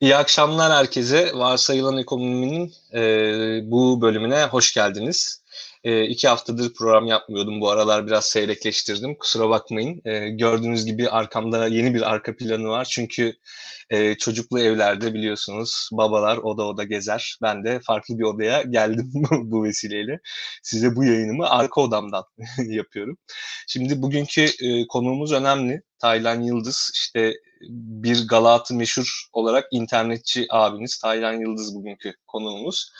İyi akşamlar herkese. Varsayılan ekonominin bu bölümüne hoş geldiniz. 2 haftadır program yapmıyordum. Bu aralar biraz seyrekleştirdim. Kusura bakmayın. Gördüğünüz gibi arkamda yeni bir arka planı var. Çünkü çocuklu evlerde biliyorsunuz babalar oda oda gezer. Ben de farklı bir odaya geldim bu vesileyle. Size bu yayınımı arka odamdan yapıyorum. Şimdi bugünkü konuğumuz önemli. Taylan Yıldız, işte bir Galat'ı meşhur olarak internetçi abimiz Taylan Yıldız bugünkü konuğumuz.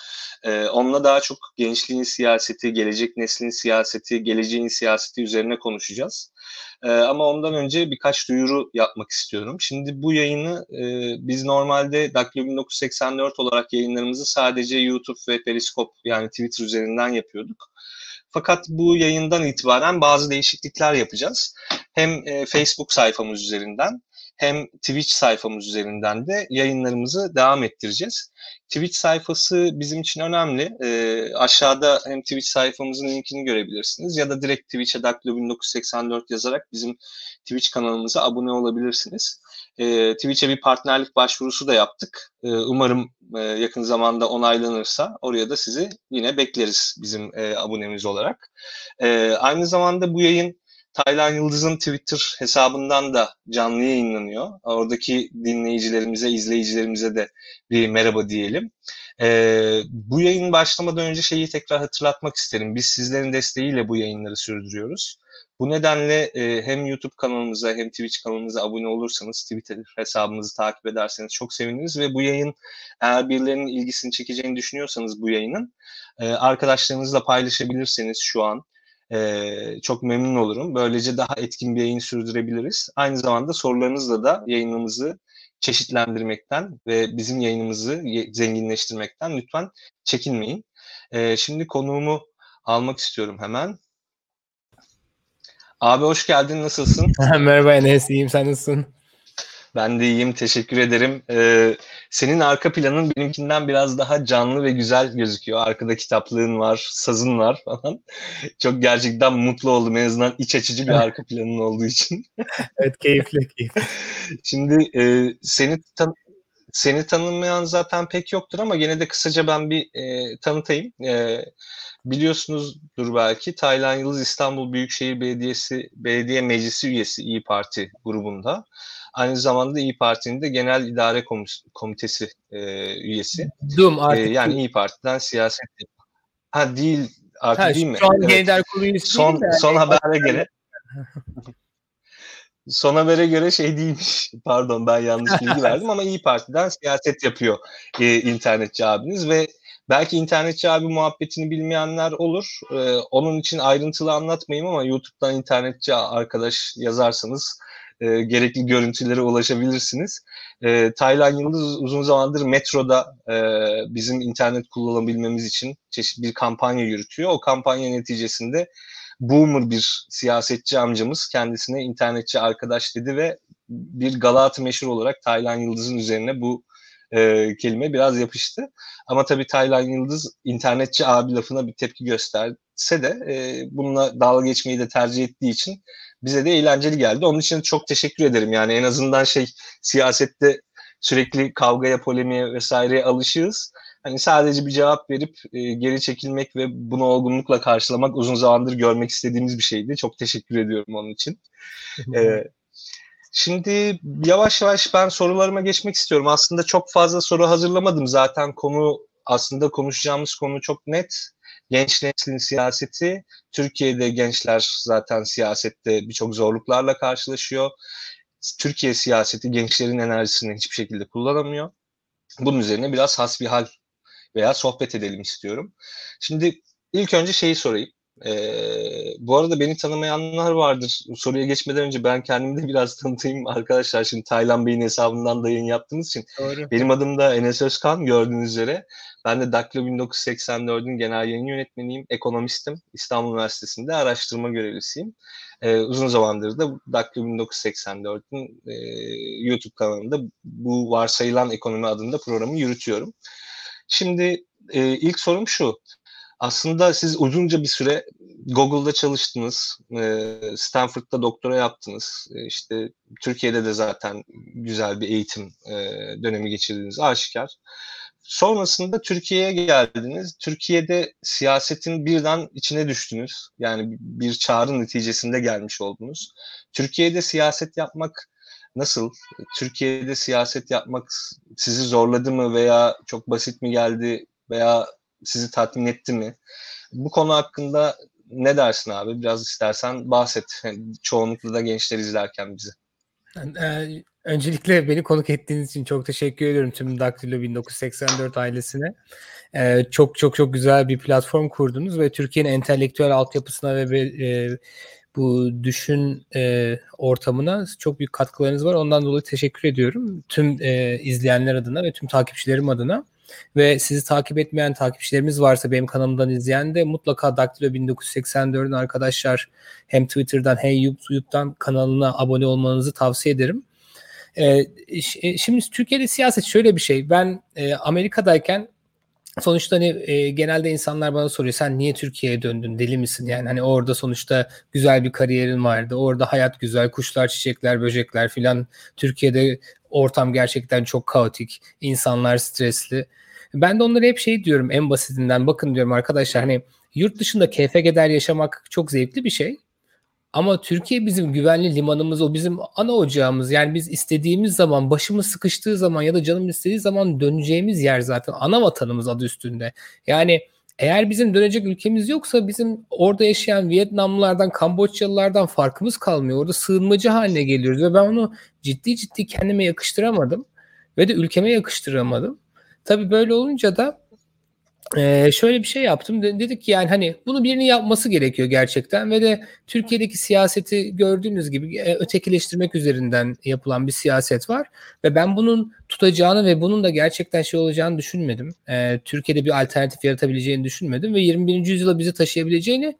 Onunla daha çok gençliğin siyaseti, gelecek neslin siyaseti, geleceğin siyaseti üzerine konuşacağız. Ama ondan önce birkaç duyuru yapmak istiyorum. Şimdi bu yayını biz normalde Daklo 1984 olarak yayınlarımızı sadece YouTube ve Periscope, yani Twitter üzerinden yapıyorduk. Fakat bu yayından itibaren bazı değişiklikler yapacağız. Hem Facebook sayfamız üzerinden hem Twitch sayfamız üzerinden de yayınlarımızı devam ettireceğiz. Twitch sayfası bizim için önemli. Aşağıda hem Twitch sayfamızın linkini görebilirsiniz ya da direkt Twitch'e Daklo 1984 yazarak bizim Twitch kanalımıza abone olabilirsiniz. Twitch'e bir partnerlik başvurusu da yaptık. Umarım yakın zamanda onaylanırsa oraya da sizi yine bekleriz bizim abonemiz olarak. Aynı zamanda bu yayın Taylan Yıldız'ın Twitter hesabından da canlı yayınlanıyor. Oradaki dinleyicilerimize, izleyicilerimize de bir merhaba diyelim. Bu yayın başlamadan önce şeyi tekrar hatırlatmak isterim. Biz sizlerin desteğiyle bu yayınları sürdürüyoruz. Bu nedenle hem YouTube kanalımıza hem Twitch kanalımıza abone olursanız, Twitter hesabımızı takip ederseniz çok seviniriz ve bu yayın, eğer birilerinin ilgisini çekeceğini düşünüyorsanız bu yayının, arkadaşlarınızla paylaşabilirseniz şu an çok memnun olurum. Böylece daha etkin bir yayın sürdürebiliriz. Aynı zamanda sorularınızla da yayınımızı çeşitlendirmekten ve bizim yayınımızı zenginleştirmekten lütfen çekinmeyin. Şimdi konuğumu almak istiyorum hemen. Abi hoş geldin, nasılsın? Merhaba Enes, iyiyim, sen nasılsın? Ben de iyiyim, teşekkür ederim. Senin arka planın benimkinden biraz daha canlı ve güzel gözüküyor. Arkada kitaplığın var, sazın var falan. Çok gerçekten mutlu oldum, en azından iç açıcı bir arka planın olduğu için. Evet, keyifli. Şimdi seni tanımayan zaten pek yoktur ama gene de kısaca ben bir tanıtayım. Biliyorsunuzdur belki, Taylan Yıldız İstanbul Büyükşehir Belediyesi Belediye Meclisi üyesi İYİ Parti grubunda. Aynı zamanda İYİ Parti'nin de Genel İdare Komitesi üyesi. Yani İYİ Parti'den siyaset. Ha değil artık değil mi? Evet. Son habere göre. Son habere göre şey değilmiş. Pardon, ben yanlış bilgi verdim ama İYİ Parti'den siyaset yapıyor internetçi abiniz ve belki internetçi abi muhabbetini bilmeyenler olur. Onun için ayrıntılı anlatmayayım ama YouTube'dan internetçi arkadaş yazarsanız gerekli görüntülere ulaşabilirsiniz. Taylan Yıldız uzun zamandır metroda bizim internet kullanabilmemiz için çeşitli bir kampanya yürütüyor. O kampanya neticesinde boomer bir siyasetçi amcamız kendisine internetçi arkadaş dedi ve bir Galat'ı meşhur olarak Taylan Yıldız'ın üzerine bu kelime biraz yapıştı. Ama tabii Taylan Yıldız internetçi abi lafına bir tepki gösterse de bununla dalga geçmeyi de tercih ettiği için bize de eğlenceli geldi. Onun için çok teşekkür ederim. Yani en azından siyasette sürekli kavgaya, polemiğe vesaireye alışığız. Hani sadece bir cevap verip geri çekilmek ve bunu olgunlukla karşılamak uzun zamandır görmek istediğimiz bir şeydi. Çok teşekkür ediyorum onun için. Şimdi yavaş yavaş ben sorularıma geçmek istiyorum. Aslında çok fazla soru hazırlamadım. Zaten konuşacağımız konu çok net. Genç neslin siyaseti, Türkiye'de gençler zaten siyasette birçok zorluklarla karşılaşıyor. Türkiye siyaseti gençlerin enerjisini hiçbir şekilde kullanamıyor. Bunun üzerine biraz hasbihal veya sohbet edelim istiyorum. Şimdi ilk önce şeyi sorayım. Bu arada beni tanımayanlar vardır. Soruya geçmeden önce ben kendimi de biraz tanıtayım arkadaşlar. Şimdi Taylan Bey'in hesabından da yayın yaptığımız için. Doğru. Benim adım da Enes Özkan, gördüğünüz üzere. Ben de Daklo 1984'ün genel yayın yönetmeniyim, ekonomistim. İstanbul Üniversitesi'nde araştırma görevlisiyim. Uzun zamandır da Daklo 1984'ün YouTube kanalında bu Varsayılan Ekonomi adında programı yürütüyorum. Şimdi ilk sorum şu. Aslında siz uzunca bir süre Google'da çalıştınız, Stanford'da doktora yaptınız, işte Türkiye'de de zaten güzel bir eğitim dönemi geçirdiğiniz aşikar. Sonrasında Türkiye'ye geldiniz. Türkiye'de siyasetin birden içine düştünüz. Yani bir çağrı neticesinde gelmiş oldunuz. Türkiye'de siyaset yapmak nasıl? Türkiye'de siyaset yapmak sizi zorladı mı veya çok basit mi geldi veya sizi tatmin etti mi? Bu konu hakkında ne dersin abi? Biraz istersen bahset. Çoğunlukla da gençler izlerken bizi. Öncelikle beni konuk ettiğiniz için çok teşekkür ediyorum tüm Daklo 1984 ailesine. Çok çok çok güzel bir platform kurdunuz ve Türkiye'nin entelektüel altyapısına ve bu düşün ortamına çok büyük katkılarınız var. Ondan dolayı teşekkür ediyorum tüm izleyenler adına ve tüm takipçilerim adına. Ve sizi takip etmeyen takipçilerimiz varsa benim kanalımdan izleyen de mutlaka Daklo 1984'ün arkadaşlar hem Twitter'dan hem YouTube'dan kanalına abone olmanızı tavsiye ederim. Şimdi Türkiye'de siyaset şöyle bir şey. Ben Amerika'dayken sonuçta hani genelde insanlar bana soruyor sen niye Türkiye'ye döndün, deli misin? Yani hani orada sonuçta güzel bir kariyerin vardı. Orada hayat güzel, kuşlar, çiçekler, böcekler filan. Türkiye'de ortam gerçekten çok kaotik. İnsanlar stresli. Ben de onlara hep şey diyorum en basitinden. Bakın diyorum arkadaşlar hani yurt dışında keyfe gider yaşamak çok zevkli bir şey. Ama Türkiye bizim güvenli limanımız, o bizim ana ocağımız. Yani biz istediğimiz zaman, başımız sıkıştığı zaman ya da canımız istediği zaman döneceğimiz yer zaten. Ana vatanımız adı üstünde. Yani eğer bizim dönecek ülkemiz yoksa bizim orada yaşayan Vietnamlılardan, Kamboçyalılardan farkımız kalmıyor. Orada sığınmacı haline geliyoruz ve ben onu ciddi kendime yakıştıramadım ve de ülkeme yakıştıramadım. Tabii böyle olunca da şöyle bir şey yaptım. Dedik ki yani hani bunu birinin yapması gerekiyor gerçekten ve de Türkiye'deki siyaseti gördüğünüz gibi ötekileştirmek üzerinden yapılan bir siyaset var ve ben bunun tutacağını ve bunun da gerçekten şey olacağını düşünmedim. Türkiye'de bir alternatif yaratabileceğini düşünmedim ve 21. yüzyıla bizi taşıyabileceğini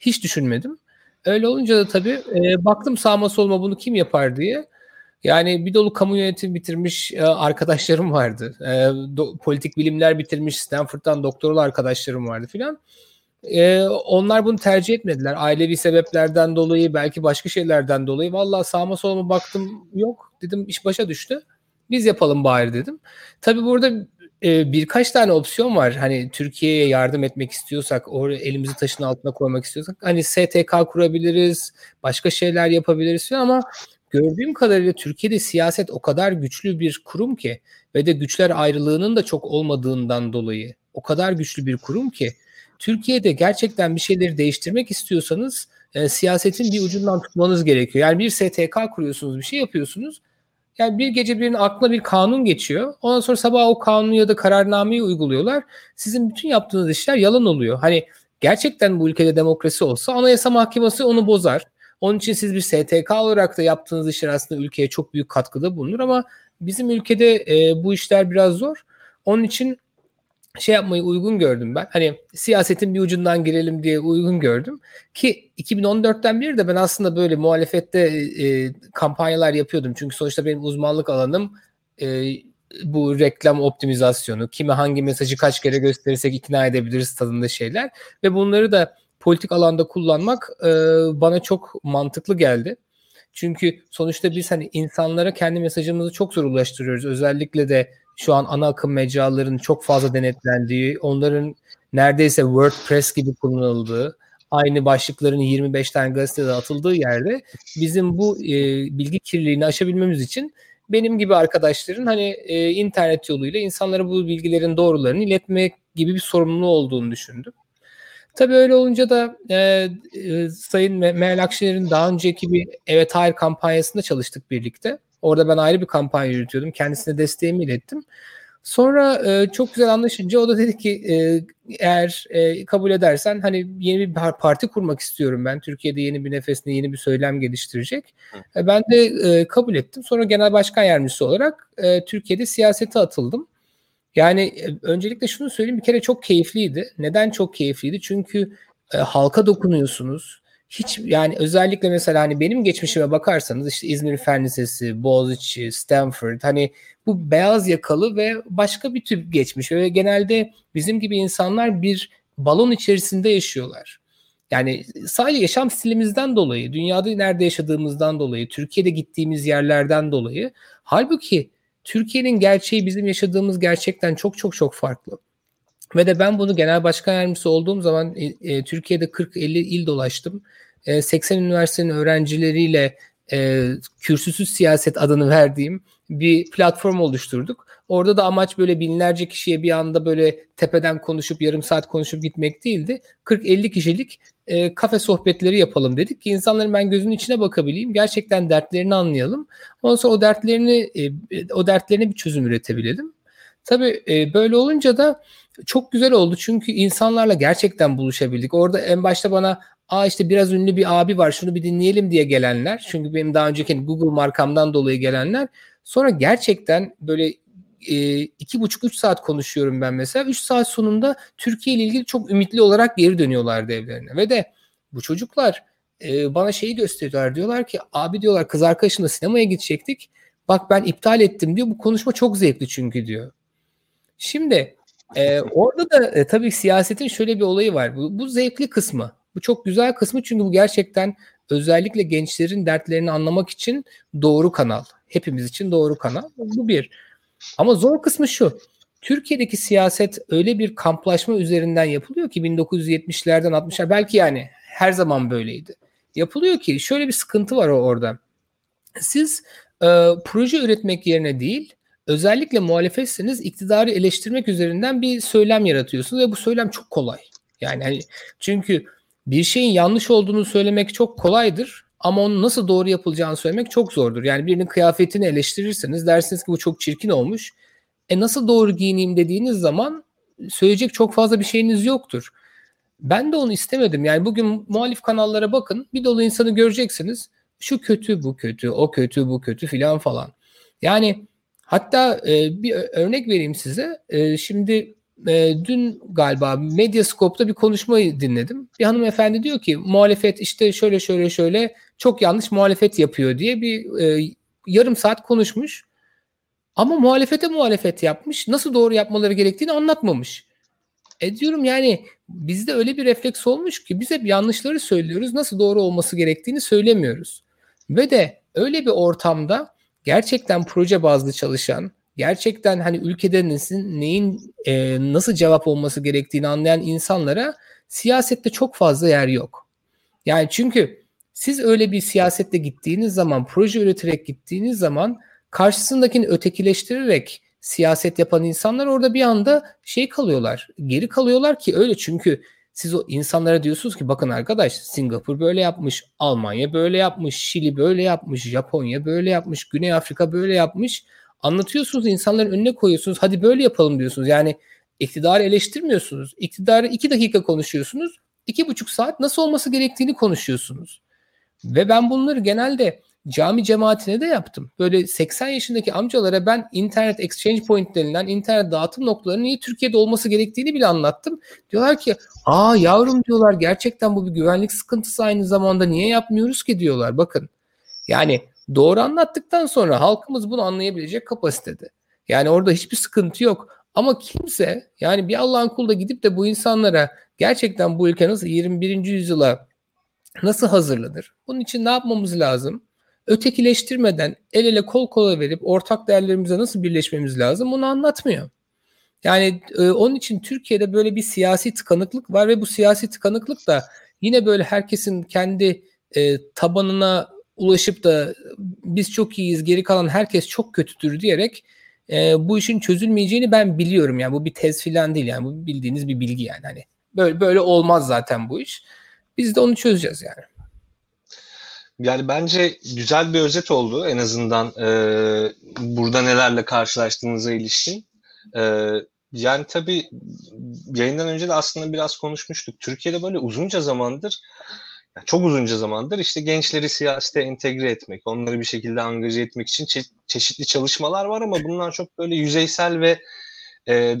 hiç düşünmedim. Öyle olunca da tabii baktım sağma solma bunu kim yapar diye. Yani bir dolu kamu yönetimi bitirmiş arkadaşlarım vardı. Politik bilimler bitirmiş, Stanford'dan doktoralı arkadaşlarım vardı filan. Onlar bunu tercih etmediler. Ailevi sebeplerden dolayı, belki başka şeylerden dolayı. Vallahi sağma soluma baktım yok. Dedim iş başa düştü. Biz yapalım bari dedim. Tabii burada birkaç tane opsiyon var. Hani Türkiye'ye yardım etmek istiyorsak, oraya elimizi taşın altına koymak istiyorsak. Hani STK kurabiliriz, başka şeyler yapabiliriz filan ama... Gördüğüm kadarıyla Türkiye'de siyaset o kadar güçlü bir kurum ki ve de güçler ayrılığının da çok olmadığından dolayı o kadar güçlü bir kurum ki Türkiye'de gerçekten bir şeyleri değiştirmek istiyorsanız siyasetin bir ucundan tutmanız gerekiyor. Yani bir STK kuruyorsunuz, bir şey yapıyorsunuz. Yani bir gece birinin aklına bir kanun geçiyor. Ondan sonra sabah o kanunu ya da kararnameyi uyguluyorlar. Sizin bütün yaptığınız işler yalan oluyor. Hani gerçekten bu ülkede demokrasi olsa Anayasa Mahkemesi onu bozar. Onun için siz bir STK olarak da yaptığınız işler aslında ülkeye çok büyük katkıda bulunur ama bizim ülkede bu işler biraz zor. Onun için şey yapmayı uygun gördüm ben. Hani siyasetin bir ucundan girelim diye uygun gördüm ki 2014'ten beri de ben aslında böyle muhalefette kampanyalar yapıyordum. Çünkü sonuçta benim uzmanlık alanım bu reklam optimizasyonu, kime hangi mesajı kaç kere gösterirsek ikna edebiliriz tadında şeyler ve bunları da politik alanda kullanmak bana çok mantıklı geldi. Çünkü sonuçta biz hani insanlara kendi mesajımızı çok zor ulaştırıyoruz. Özellikle de şu an ana akım mecraların çok fazla denetlendiği, onların neredeyse WordPress gibi kullanıldığı, aynı başlıkların 25 tane gazetede atıldığı yerde bizim bu bilgi kirliliğini aşabilmemiz için benim gibi arkadaşların hani internet yoluyla insanlara bu bilgilerin doğrularını iletmek gibi bir sorumluluğu olduğunu düşündüm. Tabii öyle olunca da Sayın Meral Akşener'in daha önceki bir Evet Hayır kampanyasında çalıştık birlikte. Orada ben ayrı bir kampanya yürütüyordum. Kendisine desteğimi ilettim. Sonra çok güzel anlaşınca o da dedi ki eğer kabul edersen hani yeni bir parti kurmak istiyorum ben. Türkiye'de yeni bir nefesine yeni bir söylem geliştirecek. Ben de kabul ettim. Sonra genel başkan yardımcısı olarak Türkiye'de siyasete atıldım. Yani öncelikle şunu söyleyeyim, bir kere çok keyifliydi. Neden çok keyifliydi? Çünkü halka dokunuyorsunuz. Hiç yani özellikle mesela hani benim geçmişime bakarsanız işte İzmir Fen Lisesi, Boğaziçi, Stanford hani bu beyaz yakalı ve başka bir tip geçmiş ve genelde bizim gibi insanlar bir balon içerisinde yaşıyorlar. Yani sadece yaşam stilimizden dolayı, dünyada nerede yaşadığımızdan dolayı, Türkiye'de gittiğimiz yerlerden dolayı. Halbuki Türkiye'nin gerçeği bizim yaşadığımız gerçekten çok çok çok farklı. Ve de ben bunu genel başkan yardımcısı olduğum zaman Türkiye'de 40-50 il dolaştım. 80 üniversitenin öğrencileriyle kürsüsüz siyaset adını verdiğim bir platform oluşturduk. Orada da amaç böyle binlerce kişiye bir anda böyle tepeden konuşup yarım saat konuşup gitmek değildi. 40-50 kişilik kafe sohbetleri yapalım dedik ki insanların ben gözünün içine bakabileyim. Gerçekten dertlerini anlayalım. Ondan sonra o dertlerine bir çözüm üretebilelim. Tabii böyle olunca da çok güzel oldu çünkü insanlarla gerçekten buluşabildik. Orada en başta bana işte biraz ünlü bir abi var şunu bir dinleyelim diye gelenler. Çünkü benim daha önceki Google markamdan dolayı gelenler. Sonra gerçekten böyle 2,5-3 saat konuşuyorum ben mesela. 3 saat sonunda Türkiye ile ilgili çok ümitli olarak geri dönüyorlardı evlerine. Ve de bu çocuklar bana şeyi gösteriyorlar. Diyorlar ki abi diyorlar kız arkadaşımla sinemaya gidecektik. Bak ben iptal ettim diyor. Bu konuşma çok zevkli çünkü diyor. Şimdi orada da tabii siyasetin şöyle bir olayı var. Bu zevkli kısmı. Bu çok güzel kısmı çünkü bu gerçekten özellikle gençlerin dertlerini anlamak için doğru kanal. Hepimiz için doğru kanal. Bu bir. Ama zor kısmı şu. Türkiye'deki siyaset öyle bir kamplaşma üzerinden yapılıyor ki 1970'lerden 60'lar belki yani her zaman böyleydi. Yapılıyor ki şöyle bir sıkıntı var orada. Siz proje üretmek yerine değil özellikle muhalefetseniz iktidarı eleştirmek üzerinden bir söylem yaratıyorsunuz ve bu söylem çok kolay. Yani hani, çünkü bir şeyin yanlış olduğunu söylemek çok kolaydır ama onun nasıl doğru yapılacağını söylemek çok zordur. Yani birinin kıyafetini eleştirirseniz dersiniz ki bu çok çirkin olmuş. Nasıl doğru giyineyim dediğiniz zaman söyleyecek çok fazla bir şeyiniz yoktur. Ben de onu istemedim. Yani bugün muhalif kanallara bakın bir dolu insanı göreceksiniz. Şu kötü, bu kötü, o kötü, bu kötü filan falan. Yani hatta bir örnek vereyim size. Şimdi dün galiba Medyascope'da bir konuşmayı dinledim. Bir hanımefendi diyor ki muhalefet işte şöyle çok yanlış muhalefet yapıyor diye bir yarım saat konuşmuş. Ama muhalefete muhalefet yapmış. Nasıl doğru yapmaları gerektiğini anlatmamış. Diyorum yani bizde öyle bir refleks olmuş ki biz hep yanlışları söylüyoruz. Nasıl doğru olması gerektiğini söylemiyoruz. Ve de öyle bir ortamda gerçekten proje bazlı çalışan, gerçekten hani ülkede neyin nasıl cevap olması gerektiğini anlayan insanlara siyasette çok fazla yer yok. Yani çünkü siz öyle bir siyasette gittiğiniz zaman, proje üreterek gittiğiniz zaman karşısındakini ötekileştirerek siyaset yapan insanlar orada bir anda kalıyorlar, geri kalıyorlar ki öyle çünkü siz o insanlara diyorsunuz ki bakın arkadaş Singapur böyle yapmış, Almanya böyle yapmış, Şili böyle yapmış, Japonya böyle yapmış, Güney Afrika böyle yapmış. Anlatıyorsunuz, insanların önüne koyuyorsunuz. Hadi böyle yapalım diyorsunuz. Yani iktidarı eleştirmiyorsunuz. İktidarı 2 dakika konuşuyorsunuz. 2,5 saat nasıl olması gerektiğini konuşuyorsunuz. Ve ben bunları genelde cami cemaatine de yaptım. Böyle 80 yaşındaki amcalara ben internet exchange point denilen internet dağıtım noktalarının niye Türkiye'de olması gerektiğini bile anlattım. Diyorlar ki yavrum diyorlar gerçekten bu bir güvenlik sıkıntısı aynı zamanda niye yapmıyoruz ki diyorlar. Bakın yani doğru anlattıktan sonra halkımız bunu anlayabilecek kapasitede. Yani orada hiçbir sıkıntı yok. Ama kimse yani bir Allah'ın kulu da gidip de bu insanlara gerçekten bu ülke nasıl 21. yüzyıla nasıl hazırlanır? Bunun için ne yapmamız lazım? Ötekileştirmeden el ele kol kola verip ortak değerlerimize nasıl birleşmemiz lazım? Bunu anlatmıyor. Yani onun için Türkiye'de böyle bir siyasi tıkanıklık var ve bu siyasi tıkanıklık da yine böyle herkesin kendi tabanına ulaşıp da biz çok iyiyiz geri kalan herkes çok kötüdür diyerek bu işin çözülmeyeceğini ben biliyorum. Yani bu bir tez filan değil yani bu bildiğiniz bir bilgi yani hani böyle olmaz zaten bu iş. Biz de onu çözeceğiz yani. Yani bence güzel bir özet oldu en azından burada nelerle karşılaştığınıza ilişkin. Yani tabii yayından önce de aslında biraz konuşmuştuk. Türkiye'de böyle çok uzunca zamandır işte gençleri siyasete entegre etmek, onları bir şekilde angaje etmek için çeşitli çalışmalar var ama bunlar çok böyle yüzeysel ve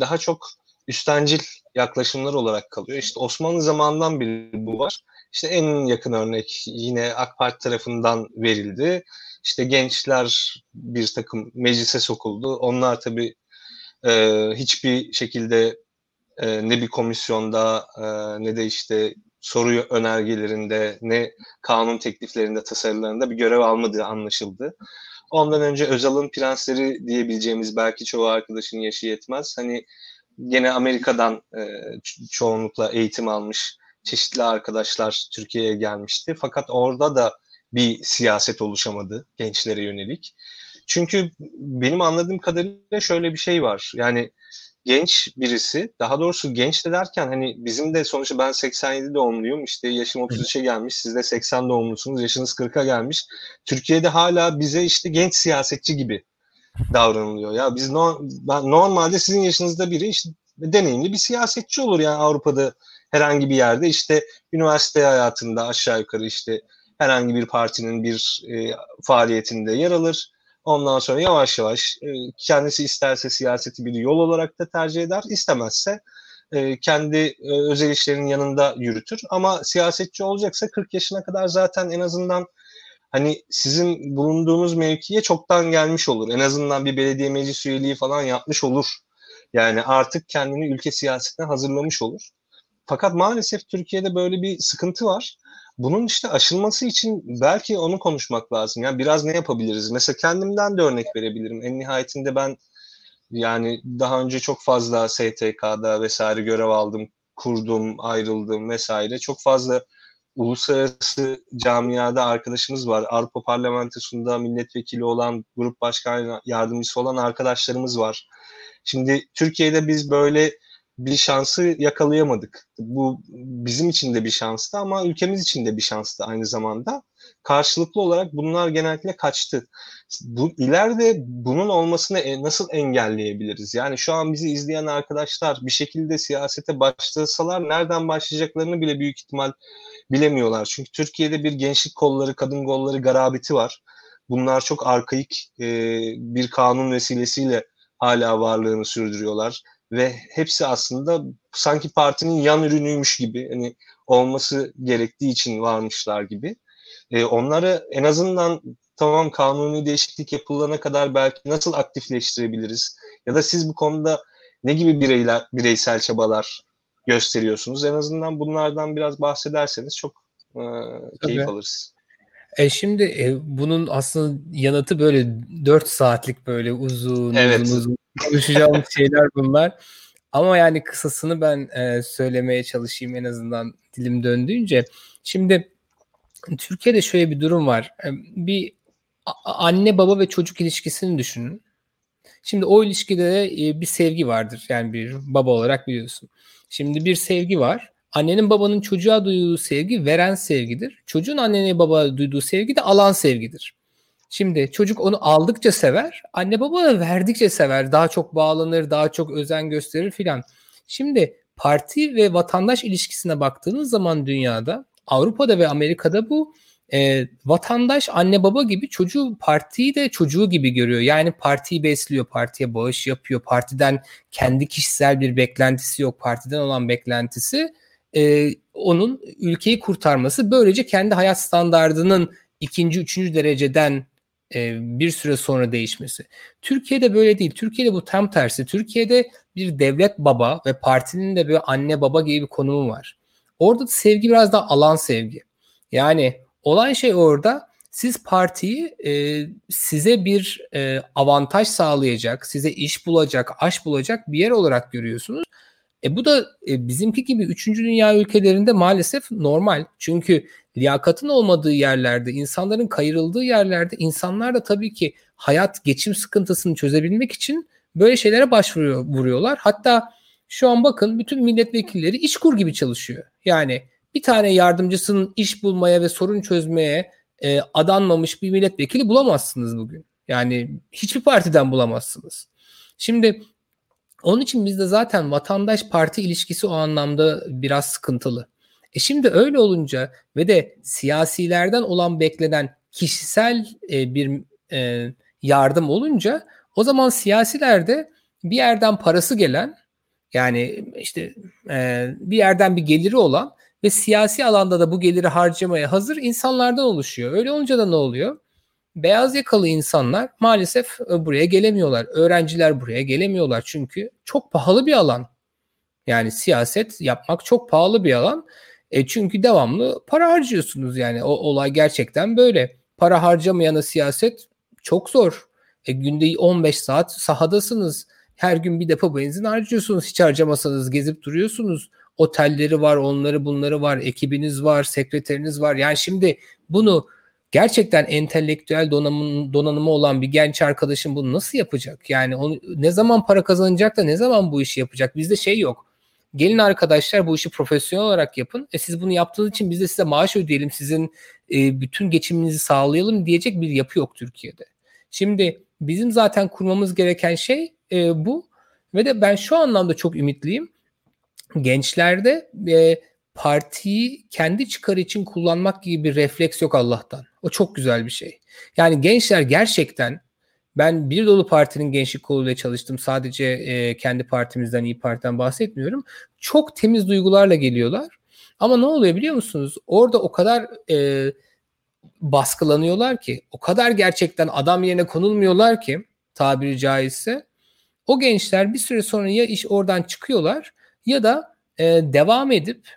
daha çok üstencil yaklaşımlar olarak kalıyor. İşte Osmanlı zamanından beri bu var. İşte en yakın örnek yine AK Parti tarafından verildi. İşte gençler bir takım meclise sokuldu. Onlar tabii hiçbir şekilde ne bir komisyonda ne de işte soru önergelerinde ne kanun tekliflerinde, tasarılarında bir görev almadığı anlaşıldı. Ondan önce Özal'ın prensleri diyebileceğimiz, belki çoğu arkadaşın yaşı yetmez. Hani gene Amerika'dan çoğunlukla eğitim almış çeşitli arkadaşlar Türkiye'ye gelmişti. Fakat orada da bir siyaset oluşamadı gençlere yönelik. Çünkü benim anladığım kadarıyla şöyle bir şey var. Yani genç birisi, daha doğrusu genç de derken hani bizim de sonuçta ben 87 doğumluyum, işte yaşım 33'e gelmiş, siz de 80 doğumlusunuz, yaşınız 40'a gelmiş. Türkiye'de hala bize işte genç siyasetçi gibi davranılıyor. Ya biz normalde sizin yaşınızda biri işte deneyimli bir siyasetçi olur yani Avrupa'da herhangi bir yerde, işte üniversite hayatında aşağı yukarı işte herhangi bir partinin bir faaliyetinde yer alır. Ondan sonra yavaş yavaş kendisi isterse siyaseti bir yol olarak da tercih eder, istemezse kendi özel işlerinin yanında yürütür. Ama siyasetçi olacaksa 40 yaşına kadar zaten en azından hani sizin bulunduğunuz mevkiye çoktan gelmiş olur. En azından bir belediye meclis üyeliği falan yapmış olur. Yani artık kendini ülke siyasetine hazırlamış olur. Fakat maalesef Türkiye'de böyle bir sıkıntı var. Bunun işte aşılması için belki onu konuşmak lazım. Yani biraz ne yapabiliriz? Mesela kendimden de örnek verebilirim. En nihayetinde ben yani daha önce çok fazla STK'da vesaire görev aldım, kurdum, ayrıldım vesaire. Çok fazla uluslararası camiada arkadaşımız var. Avrupa Parlamentosu'nda milletvekili olan, grup başkan yardımcısı olan arkadaşlarımız var. Şimdi Türkiye'de biz böyle bir şansı yakalayamadık. Bu bizim için de bir şanstı ama ülkemiz için de bir şanstı aynı zamanda. Karşılıklı olarak bunlar genellikle kaçtı. İleride bunun olmasını nasıl engelleyebiliriz? Yani şu an bizi izleyen arkadaşlar bir şekilde siyasete başlasalar nereden başlayacaklarını bile büyük ihtimal bilemiyorlar. Çünkü Türkiye'de bir gençlik kolları, kadın kolları garabeti var. Bunlar çok arkaik bir kanun vesilesiyle hala varlığını sürdürüyorlar. Ve hepsi aslında sanki partinin yan ürünüymüş gibi, hani olması gerektiği için varmışlar gibi. Onları en azından tamam kanuni değişiklik yapılana kadar belki nasıl aktifleştirebiliriz? Ya da siz bu konuda ne gibi bireysel çabalar gösteriyorsunuz? En azından bunlardan biraz bahsederseniz çok keyif alırız. Şimdi bunun aslında yanıtı böyle 4 saatlik böyle uzun uzun konuşacağımız şeyler bunlar. Ama yani kısasını ben söylemeye çalışayım en azından dilim döndüğünce. Şimdi Türkiye'de şöyle bir durum var. Bir anne baba ve çocuk ilişkisini düşünün. Şimdi o ilişkide bir sevgi vardır. Yani bir baba olarak biliyorsun. Şimdi bir sevgi var. Annenin babanın çocuğa duyduğu sevgi veren sevgidir. Çocuğun annene babaya duyduğu sevgi de alan sevgidir. Şimdi çocuk onu aldıkça sever, anne baba da verdikçe sever, daha çok bağlanır, daha çok özen gösterir filan. Şimdi parti ve vatandaş ilişkisine baktığınız zaman dünyada, Avrupa'da ve Amerika'da bu vatandaş anne baba gibi çocuğu, partiyi de çocuğu gibi görüyor. Yani partiyi besliyor, partiye bağış yapıyor, partiden kendi kişisel bir beklentisi yok, partiden olan beklentisi onun ülkeyi kurtarması. Böylece kendi hayat standardının ikinci, üçüncü dereceden bir süre sonra değişmesi. Türkiye'de böyle değil. Türkiye'de bu tam tersi. Türkiye'de bir devlet baba ve partinin de böyle anne baba gibi bir konumu var. Orada da sevgi biraz daha alan sevgi. Yani olan şey orada, siz partiyi size bir avantaj sağlayacak, size iş bulacak, aş bulacak bir yer olarak görüyorsunuz. Bu da bizimki gibi 3. dünya ülkelerinde maalesef normal. Çünkü liyakatın olmadığı yerlerde, insanların kayırıldığı yerlerde insanlar da tabii ki hayat, geçim sıkıntısını çözebilmek için böyle şeylere başvuruyorlar. Hatta şu an bakın bütün milletvekilleri işkur gibi çalışıyor. Yani bir tane yardımcısının iş bulmaya ve sorun çözmeye adanmamış bir milletvekili bulamazsınız bugün. Yani hiçbir partiden bulamazsınız. Şimdi onun için bizde zaten vatandaş parti ilişkisi o anlamda biraz sıkıntılı. Şimdi öyle olunca ve de siyasilerden olan beklenen kişisel bir yardım olunca, o zaman siyasilerde bir yerden parası gelen, yani işte bir yerden bir geliri olan ve siyasi alanda da bu geliri harcamaya hazır insanlardan oluşuyor. Öyle olunca da ne oluyor? Beyaz yakalı insanlar maalesef buraya gelemiyorlar. Öğrenciler buraya gelemiyorlar çünkü çok pahalı bir alan. Yani siyaset yapmak çok pahalı bir alan. Çünkü devamlı para harcıyorsunuz yani. Olay gerçekten böyle. Para harcamayana siyaset çok zor. Günde 15 saat sahadasınız. Her gün bir depo benzin harcıyorsunuz. Hiç harcamasanız gezip duruyorsunuz. Otelleri var, onları bunları var. Ekibiniz var, sekreteriniz var. Yani şimdi bunu gerçekten entelektüel donanımı olan bir genç arkadaşım bunu nasıl yapacak? Yani onu, ne zaman para kazanacak da ne zaman bu işi yapacak? Bizde şey yok. Gelin arkadaşlar bu işi profesyonel olarak yapın. Siz bunu yaptığınız için biz de size maaş ödeyelim. Sizin bütün geçiminizi sağlayalım diyecek bir yapı yok Türkiye'de. Şimdi bizim zaten kurmamız gereken şey bu. Ve de ben şu anlamda çok ümitliyim. Gençlerde partiyi kendi çıkarı için kullanmak gibi bir refleks yok Allah'tan. O çok güzel bir şey. Yani gençler gerçekten, ben bir dolu partinin gençlik koluyla çalıştım. Sadece kendi partimizden, İYİ Parti'den bahsetmiyorum. Çok temiz duygularla geliyorlar. Ama ne oluyor biliyor musunuz? Orada o kadar baskılanıyorlar ki, o kadar gerçekten adam yerine konulmuyorlar ki tabiri caizse. O gençler bir süre sonra ya iş oradan çıkıyorlar ya da devam edip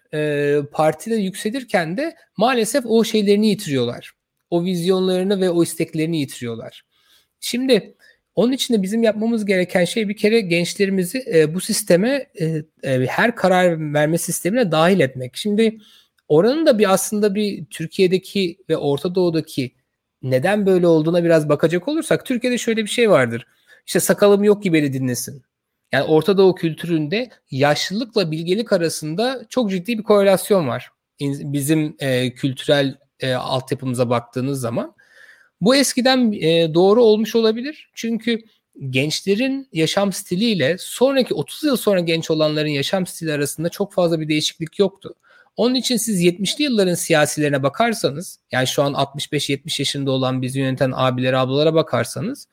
partide yükselirken de maalesef o şeylerini yitiriyorlar. O vizyonlarını ve o isteklerini yitiriyorlar. Şimdi onun için de bizim yapmamız gereken şey bir kere gençlerimizi bu sisteme, her karar verme sistemine dahil etmek. Şimdi oranın da bir aslında bir Türkiye'deki ve Orta Doğu'daki neden böyle olduğuna biraz bakacak olursak, Türkiye'de şöyle bir şey vardır. İşte sakalım yok ki beni dinlesin. Yani Orta Doğu kültüründe yaşlılıkla bilgelik arasında çok ciddi bir korelasyon var. Bizim kültürel altyapımıza baktığınız zaman. Bu eskiden doğru olmuş olabilir. Çünkü gençlerin yaşam stiliyle sonraki 30 yıl sonra genç olanların yaşam stili arasında çok fazla bir değişiklik yoktu. Onun için siz 70'li yılların siyasilerine bakarsanız, yani şu an 65-70 yaşında olan bizi yöneten abilere, ablalara bakarsanız,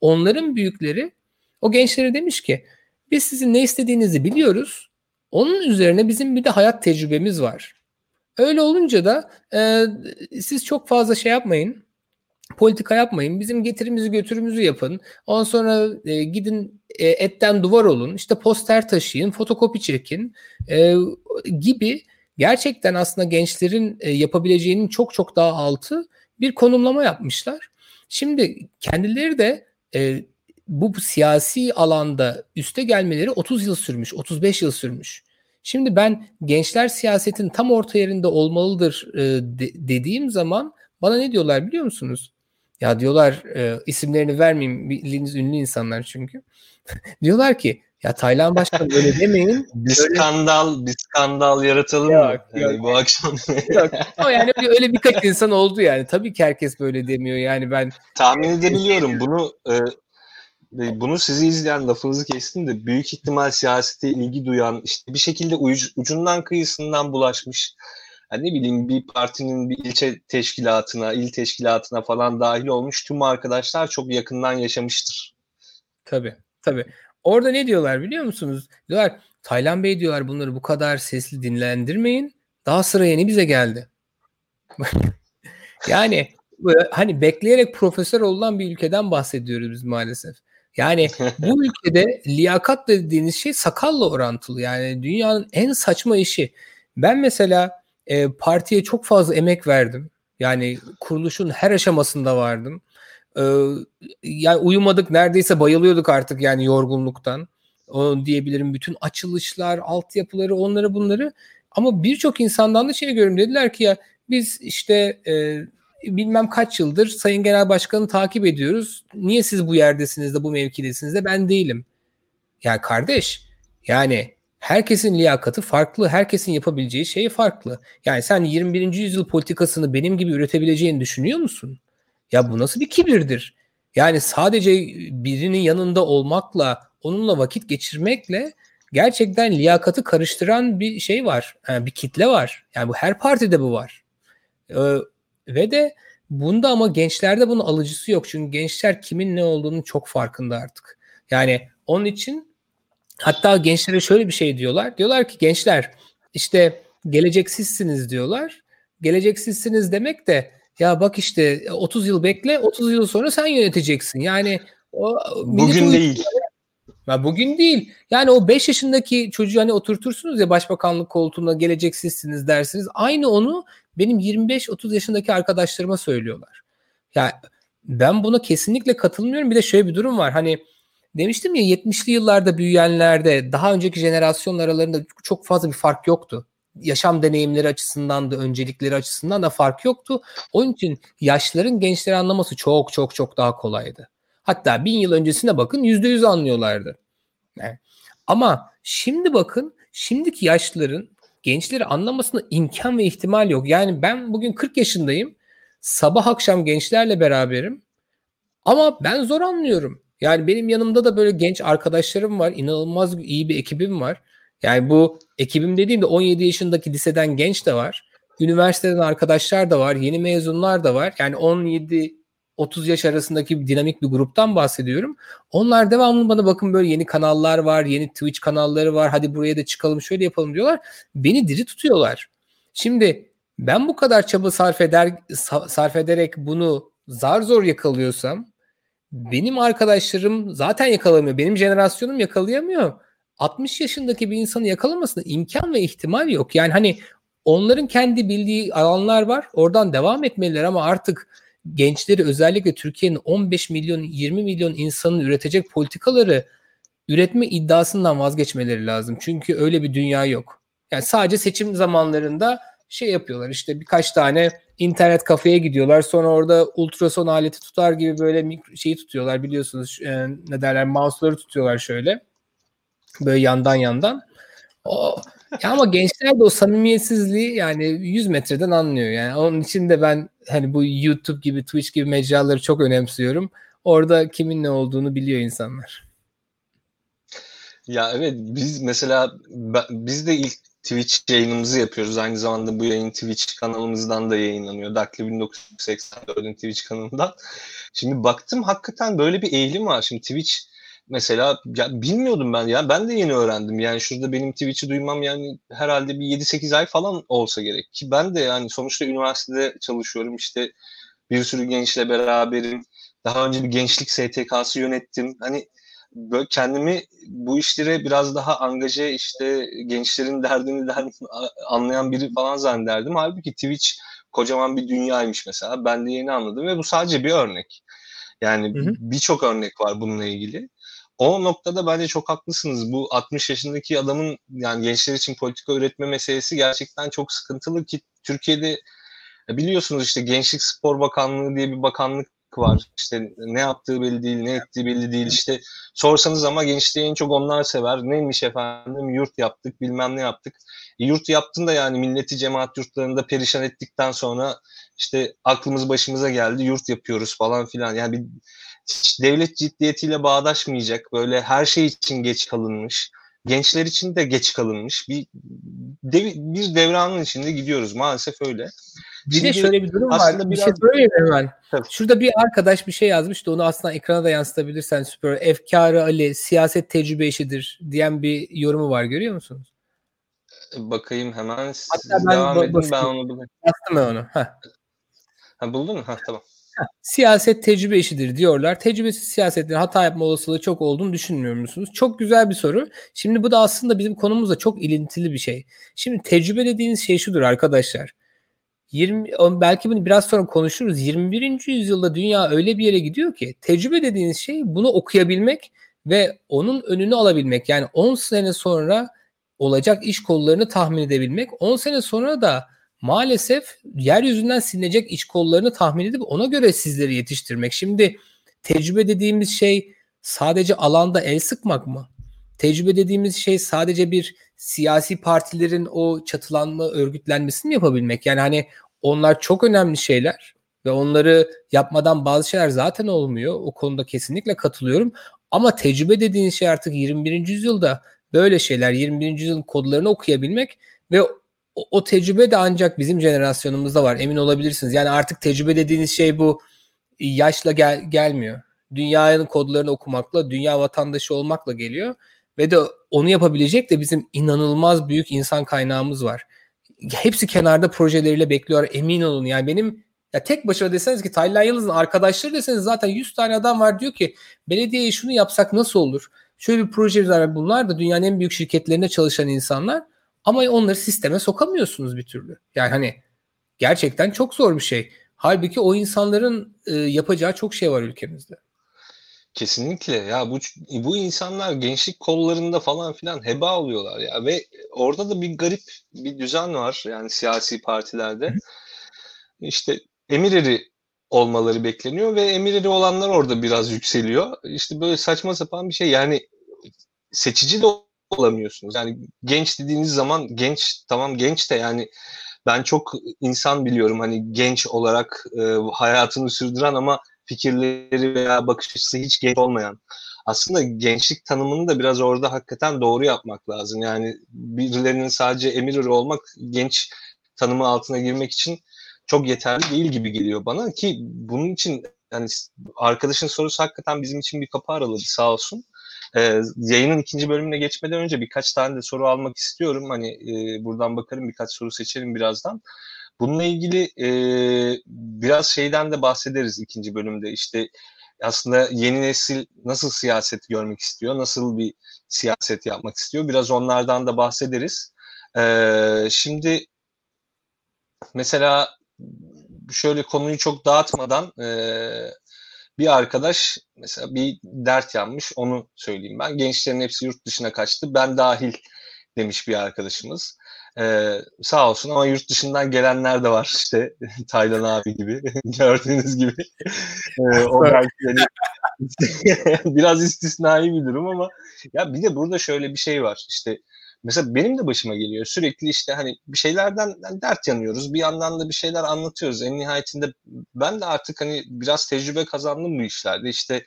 onların büyükleri o gençlere demiş ki biz sizin ne istediğinizi biliyoruz. Onun üzerine bizim bir de hayat tecrübemiz var. Öyle olunca da siz çok fazla şey yapmayın. Politika yapmayın. Bizim getirimizi götürümüzü yapın. Ondan sonra gidin etten duvar olun. İşte poster taşıyın. Fotokopi çekin. Gibi gerçekten aslında gençlerin yapabileceğinin çok çok daha altı bir konumlama yapmışlar. Şimdi kendileri de bu siyasi alanda üste gelmeleri 30 yıl sürmüş. 35 yıl sürmüş. Şimdi ben gençler siyasetin tam orta yerinde olmalıdır dediğim zaman bana ne diyorlar biliyor musunuz? Ya diyorlar, isimlerini vermeyeyim, bildiğiniz ünlü insanlar çünkü. Diyorlar ki ya Taylan Başkan böyle demeyin. bir skandal yaratalım mı? Yani bu akşam. Yok. Ama yani öyle birkaç insan oldu yani. Tabii ki herkes böyle demiyor yani ben. Tahmin edebiliyorum bunu. Bunu sizi izleyen, lafınızı kestim de, büyük ihtimal siyasete ilgi duyan, işte bir şekilde ucundan kıyısından bulaşmış. Yani ne bileyim, bir partinin bir ilçe teşkilatına, il teşkilatına falan dahil olmuş tüm arkadaşlar çok yakından yaşamıştır. Tabii. Orada ne diyorlar biliyor musunuz? Diyorlar Taylan Bey diyorlar bunları bu kadar sesli dinlendirmeyin. Daha sıra yeni bize geldi. Yani hani bekleyerek profesör olan bir ülkeden bahsediyoruz biz maalesef. Yani bu ülkede liyakat dediğiniz şey sakalla orantılı. Yani dünyanın en saçma işi. Ben mesela partiye çok fazla emek verdim. Yani kuruluşun her aşamasında vardım. Yani uyumadık, neredeyse bayılıyorduk artık yani yorgunluktan. Onu diyebilirim, bütün açılışlar, altyapıları, onları bunları. Ama birçok insandan da şey görüyorum, dediler ki ya biz işte bilmem kaç yıldır Sayın Genel Başkan'ı takip ediyoruz. Niye siz bu yerdesiniz de bu mevkidesiniz de ben değilim? Ya kardeş yani herkesin liyakati farklı, herkesin yapabileceği şey farklı. Yani sen 21. yüzyıl politikasını benim gibi üretebileceğini düşünüyor musun? Ya bu nasıl bir kibirdir? Yani sadece birinin yanında olmakla, onunla vakit geçirmekle gerçekten liyakati karıştıran bir şey var. Yani bir kitle var. Yani bu her partide bu var. Ve de bunda ama gençlerde bunun alıcısı yok. Çünkü gençler kimin ne olduğunu çok farkında artık. Yani onun için hatta gençlere şöyle bir şey diyorlar. Diyorlar ki gençler işte geleceksizsiniz diyorlar. Geleceksizsiniz demek de ya bak işte 30 yıl bekle, 30 yıl sonra sen yöneteceksin. Yani bugün değil. Ya bugün değil. Yani o 5 yaşındaki çocuğu hani oturtursunuz ya başbakanlık koltuğuna, gelecek sizsiniz dersiniz. Aynı onu benim 25-30 yaşındaki arkadaşlarıma söylüyorlar. Yani ben buna kesinlikle katılmıyorum. Bir de şöyle bir durum var. Hani demiştim ya 70'li yıllarda büyüyenlerde daha önceki jenerasyon aralarında çok fazla bir fark yoktu. Yaşam deneyimleri açısından da öncelikleri açısından da fark yoktu. Onun için yaşların gençleri anlaması çok çok çok daha kolaydı. Hatta 1000 yıl öncesine bakın %100 anlıyorlardı. Yani. Ama şimdi bakın şimdiki yaşların gençleri anlamasına imkan ve ihtimal yok. Yani ben bugün 40 yaşındayım. Sabah akşam gençlerle beraberim. Ama ben zor anlıyorum. Yani benim yanımda da böyle genç arkadaşlarım var. İnanılmaz iyi bir ekibim var. Yani bu ekibim dediğimde 17 yaşındaki liseden genç de var. Üniversiteden arkadaşlar da var. Yeni mezunlar da var. Yani 17-30 yaş arasındaki bir dinamik bir gruptan bahsediyorum. Onlar devamlı bana bakın böyle yeni kanallar var, yeni Twitch kanalları var. Hadi buraya da çıkalım, şöyle yapalım diyorlar. Beni diri tutuyorlar. Şimdi ben bu kadar çaba sarf ederek bunu zar zor yakalıyorsam benim arkadaşlarım zaten yakalamıyor. Benim jenerasyonum yakalayamıyor. 60 yaşındaki bir insanı yakalamasına imkan ve ihtimal yok. Yani hani onların kendi bildiği alanlar var. Oradan devam etmeliler ama artık gençleri özellikle Türkiye'nin 15 milyon 20 milyon insanın üretecek politikaları üretme iddiasından vazgeçmeleri lazım. Çünkü öyle bir dünya yok. Yani sadece seçim zamanlarında şey yapıyorlar işte birkaç tane internet kafeye gidiyorlar sonra orada ultrason aleti tutar gibi böyle şeyi tutuyorlar biliyorsunuz ne derler mouse'ları tutuyorlar şöyle böyle yandan. O, ya ama gençler de o samimiyetsizliği yani 100 metreden anlıyor yani onun için de ben hani bu YouTube gibi Twitch gibi mecraları çok önemsiyorum. Orada kimin ne olduğunu biliyor insanlar. Ya evet biz mesela biz de ilk Twitch yayınımızı yapıyoruz. Aynı zamanda bu yayın Twitch kanalımızdan da yayınlanıyor. Daklo 1984'ün Twitch kanalından. Şimdi baktım hakikaten böyle bir eğilim var. Şimdi Twitch mesela ya bilmiyordum ben ya. Ben de yeni öğrendim. Yani şurada benim Twitch'i duymam yani herhalde bir 7-8 ay falan olsa gerek. Ki ben de yani sonuçta üniversitede çalışıyorum. İşte bir sürü gençle beraberim. Daha önce bir gençlik STK'sı yönettim. Hani böyle kendimi bu işlere biraz daha angaje işte gençlerin derdini anlayan biri falan zannederdim. Halbuki Twitch kocaman bir dünyaymış mesela. Ben de yeni anladım ve bu sadece bir örnek. Yani birçok örnek var bununla ilgili. O noktada bence çok haklısınız. Bu 60 yaşındaki adamın yani gençler için politika üretme meselesi gerçekten çok sıkıntılı ki Türkiye'de biliyorsunuz işte Gençlik Spor Bakanlığı diye bir bakanlık var. İşte ne yaptığı belli değil, ne ettiği belli değil. İşte sorsanız ama gençliği en çok onlar sever. Neymiş efendim? Yurt yaptık, bilmem ne yaptık. Yurt yaptın da yani milleti cemaat yurtlarında perişan ettikten sonra işte aklımız başımıza geldi. Yurt yapıyoruz falan filan. Yani bir devlet ciddiyetiyle bağdaşmayacak. Böyle her şey için geç kalınmış. Gençler için de geç kalınmış. Bir devranın içinde gidiyoruz. Maalesef öyle. Bir de şöyle bir durum var. Bir şey söyleyeyim hemen. Tabii. Şurada bir arkadaş bir şey yazmış da onu aslında ekrana da yansıtabilirsen süper. Efkârı Ali siyaset tecrübe işidir diyen bir yorumu var görüyor musunuz? Bakayım hemen. Hatta devam edin ben onu bulayım. Yazdım ben onu. Buldun mu? Tamam. Siyaset tecrübe işidir diyorlar. Tecrübesiz siyasetlerin hata yapma olasılığı çok olduğunu düşünmüyor musunuz? Çok güzel bir soru. Şimdi bu da aslında bizim konumuzla çok ilintili bir şey. Şimdi tecrübe dediğiniz şey şudur arkadaşlar. Belki bunu biraz sonra konuşuruz. 21. yüzyılda dünya öyle bir yere gidiyor ki tecrübe dediğiniz şey bunu okuyabilmek ve onun önünü alabilmek. Yani 10 sene sonra olacak iş kollarını tahmin edebilmek. 10 sene sonra da maalesef yeryüzünden silinecek iş kollarını tahmin edip ona göre sizleri yetiştirmek. Şimdi tecrübe dediğimiz şey sadece alanda el sıkmak mı? Tecrübe dediğimiz şey sadece bir siyasi partilerin o çatılanma, örgütlenmesini mi yapabilmek? Yani hani onlar çok önemli şeyler ve onları yapmadan bazı şeyler zaten olmuyor. O konuda kesinlikle katılıyorum. Ama tecrübe dediğin şey artık 21. yüzyılda böyle şeyler, 21. yüzyılın kodlarını okuyabilmek ve o tecrübe de ancak bizim jenerasyonumuzda var. Emin olabilirsiniz. Yani artık tecrübe dediğiniz şey bu yaşla gelmiyor. Dünyanın kodlarını okumakla, dünya vatandaşı olmakla geliyor. Ve de onu yapabilecek de bizim inanılmaz büyük insan kaynağımız var. Hepsi kenarda projeleriyle bekliyor. Emin olun yani benim ya tek başına deseniz ki Taylan Yıldız'ın arkadaşları deseniz zaten 100 tane adam var diyor ki belediyeye şunu yapsak nasıl olur? Şöyle bir projemiz var. Bunlar da dünyanın en büyük şirketlerinde çalışan insanlar. Ama onları sisteme sokamıyorsunuz bir türlü. Yani hani gerçekten çok zor bir şey. Halbuki o insanların yapacağı çok şey var ülkemizde. Kesinlikle ya, bu insanlar gençlik kollarında falan filan heba oluyorlar ya, ve orada da bir garip bir düzen var yani siyasi partilerde. İşte emir eri olmaları bekleniyor ve emir eri olanlar orada biraz yükseliyor. İşte böyle saçma sapan bir şey yani, seçici de olamıyorsunuz. Yani genç dediğiniz zaman genç, tamam genç de yani ben çok insan biliyorum hani genç olarak hayatını sürdüren ama fikirleri veya bakış açısı hiç genç olmayan. Aslında gençlik tanımını da biraz orada hakikaten doğru yapmak lazım. Yani birilerinin sadece emir olmak genç tanımı altına girmek için çok yeterli değil gibi geliyor bana, ki bunun için yani arkadaşın sorusu hakikaten bizim için bir kapı araladı sağ olsun. Yayının ikinci bölümüne geçmeden önce birkaç tane de soru almak istiyorum. Hani buradan bakarım, birkaç soru seçerim birazdan. Bununla ilgili biraz şeyden de bahsederiz ikinci bölümde. İşte aslında yeni nesil nasıl siyaset görmek istiyor, nasıl bir siyaset yapmak istiyor. Biraz onlardan da bahsederiz. Şimdi mesela şöyle konuyu çok dağıtmadan bir arkadaş mesela bir dert yanmış, onu söyleyeyim ben. Gençlerin hepsi yurt dışına kaçtı, ben dahil demiş bir arkadaşımız. Sağ olsun ama yurt dışından gelenler de var işte Taylan abi gibi gördüğünüz gibi. O belki yani biraz istisnai bir durum ama ya bir de burada şöyle bir şey var işte, mesela benim de başıma geliyor sürekli işte hani bir şeylerden yani dert yanıyoruz, bir yandan da bir şeyler anlatıyoruz. En nihayetinde ben de artık hani biraz tecrübe kazandım bu işlerde, işte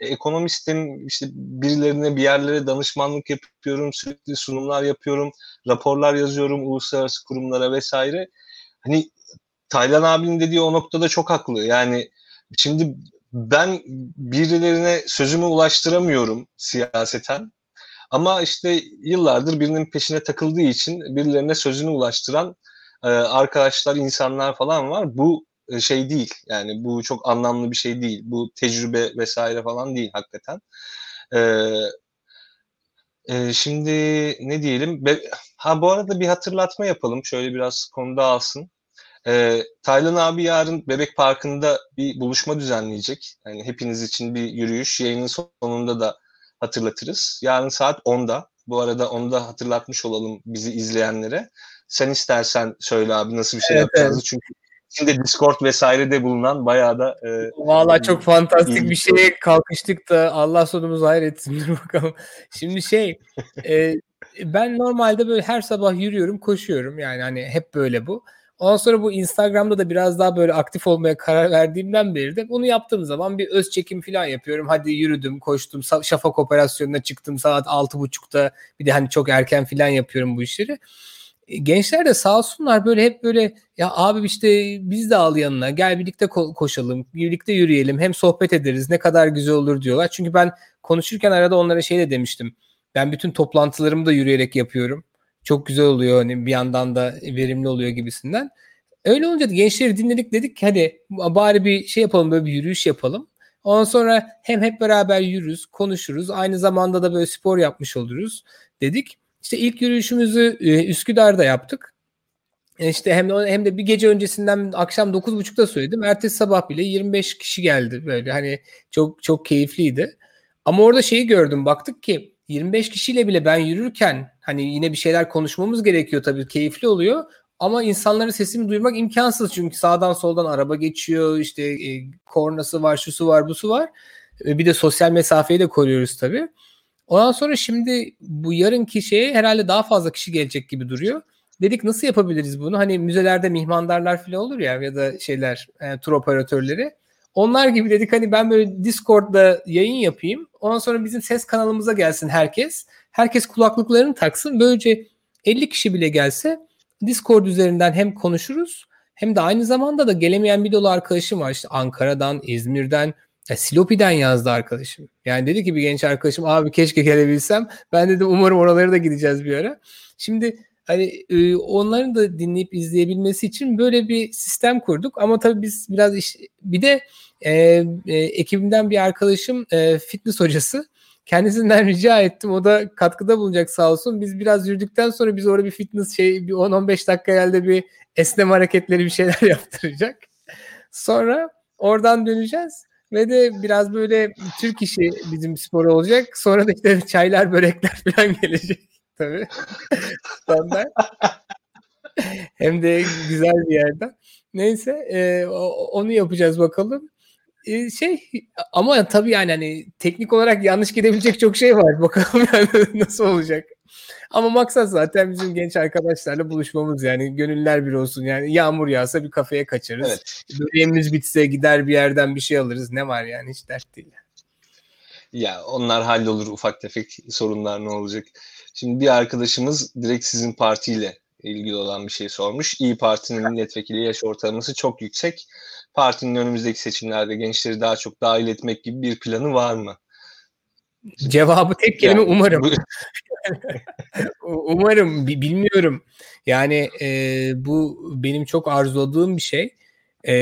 ekonomistim, işte birilerine bir yerlere danışmanlık yapıyorum, sürekli sunumlar yapıyorum, raporlar yazıyorum uluslararası kurumlara vesaire. Hani Taylan abinin dediği o noktada çok haklı. Yani şimdi ben birilerine sözümü ulaştıramıyorum siyaseten. Ama işte yıllardır birinin peşine takıldığı için birilerine sözünü ulaştıran arkadaşlar, insanlar falan var. Bu şey değil yani, bu çok anlamlı bir şey değil, bu tecrübe vesaire falan değil hakikaten. Şimdi ne diyelim, bu arada bir hatırlatma yapalım, şöyle biraz konuda alsın. Taylan abi yarın Bebek Parkı'nda bir buluşma düzenleyecek, yani hepiniz için bir yürüyüş, yayının sonunda da hatırlatırız. Yarın saat 10'da, bu arada onu da hatırlatmış olalım bizi izleyenlere. Sen istersen söyle abi nasıl bir şey yapacağız çünkü şimdi Discord vesairede bulunan bayağı da... Valla çok fantastik bir şeye kalkıştık da Allah sonumuzu hayır etsin. Dur bakalım. Şimdi ben normalde böyle her sabah yürüyorum, koşuyorum. Yani hani hep böyle bu. Ondan sonra bu Instagram'da da biraz daha böyle aktif olmaya karar verdiğimden beri de bunu yaptığım zaman bir öz çekim falan yapıyorum. Hadi yürüdüm, koştum, şafak operasyonuna çıktım saat 6.30'da. Bir de hani çok erken falan yapıyorum bu işleri. Gençler de sağ olsunlar böyle hep böyle ya abi işte biz de al yanına gel birlikte koşalım, birlikte yürüyelim, hem sohbet ederiz ne kadar güzel olur diyorlar. Çünkü ben konuşurken arada onlara şey de demiştim, ben bütün toplantılarımı da yürüyerek yapıyorum, çok güzel oluyor hani bir yandan da verimli oluyor gibisinden. Öyle olunca da gençleri dinledik, dedik ki hadi bari bir şey yapalım, böyle bir yürüyüş yapalım. Ondan sonra hem hep beraber yürürüz, konuşuruz, aynı zamanda da böyle spor yapmış oluruz dedik. İşte ilk yürüyüşümüzü Üsküdar'da yaptık. İşte hem de bir gece öncesinden akşam 9.30'da söyledim. Ertesi sabah bile 25 kişi geldi böyle. Hani çok çok keyifliydi. Ama orada şeyi gördüm. Baktık ki 25 kişiyle bile ben yürürken hani yine bir şeyler konuşmamız gerekiyor tabii, keyifli oluyor. Ama insanların sesini duymak imkansız çünkü sağdan soldan araba geçiyor. İşte kornası var, şusu var, busu var. Bir de sosyal mesafeyi de koruyoruz tabii. Ondan sonra şimdi bu yarınki şeye herhalde daha fazla kişi gelecek gibi duruyor. Dedik nasıl yapabiliriz bunu? Hani müzelerde mihmandarlar falan olur ya, ya da şeyler, tur operatörleri. Onlar gibi dedik hani ben böyle Discord'da yayın yapayım. Ondan sonra bizim ses kanalımıza gelsin herkes. Herkes kulaklıklarını taksın. Böylece 50 kişi bile gelse Discord üzerinden hem konuşuruz hem de aynı zamanda da gelemeyen bir dolu arkadaşım var. İşte Ankara'dan, İzmir'den. Silopi'den yazdı arkadaşım. Yani dedi ki bir genç arkadaşım, abi keşke gelebilsem. Ben dedim umarım oralara da gideceğiz bir ara. Şimdi hani onların da dinleyip izleyebilmesi için böyle bir sistem kurduk. Ama tabii biz biraz bir de ekibimden bir arkadaşım fitness hocası. Kendisinden rica ettim. O da katkıda bulunacak sağ olsun. Biz biraz yürüdükten sonra biz orada bir fitness bir 10-15 dakika herhalde bir esneme hareketleri bir şeyler yaptıracak. Sonra oradan döneceğiz. Ve de biraz böyle Türk işi bizim sporu olacak. Sonra da işte çaylar, börekler falan gelecek. Tabii. Hem de güzel bir yerden. Neyse onu yapacağız bakalım. Ama tabii yani hani teknik olarak yanlış gidebilecek çok şey var. Bakalım yani nasıl olacak. Ama maksat zaten bizim genç arkadaşlarla buluşmamız yani. Gönüller bir olsun yani. Yağmur yağsa bir kafeye kaçarız. Evet. Böreğimiz bitse gider bir yerden bir şey alırız. Ne var yani, hiç dert değil. Ya onlar hallolur, ufak tefek sorunlar ne olacak. Şimdi bir arkadaşımız direkt sizin partiyle ilgili olan bir şey sormuş. İYİ Parti'nin milletvekili yaş ortalaması çok yüksek. Partinin önümüzdeki seçimlerde gençleri daha çok dahil etmek gibi bir planı var mı? Cevabı tek kelime yani, umarım. Umarım, bilmiyorum. Yani bu benim çok arzuladığım bir şey.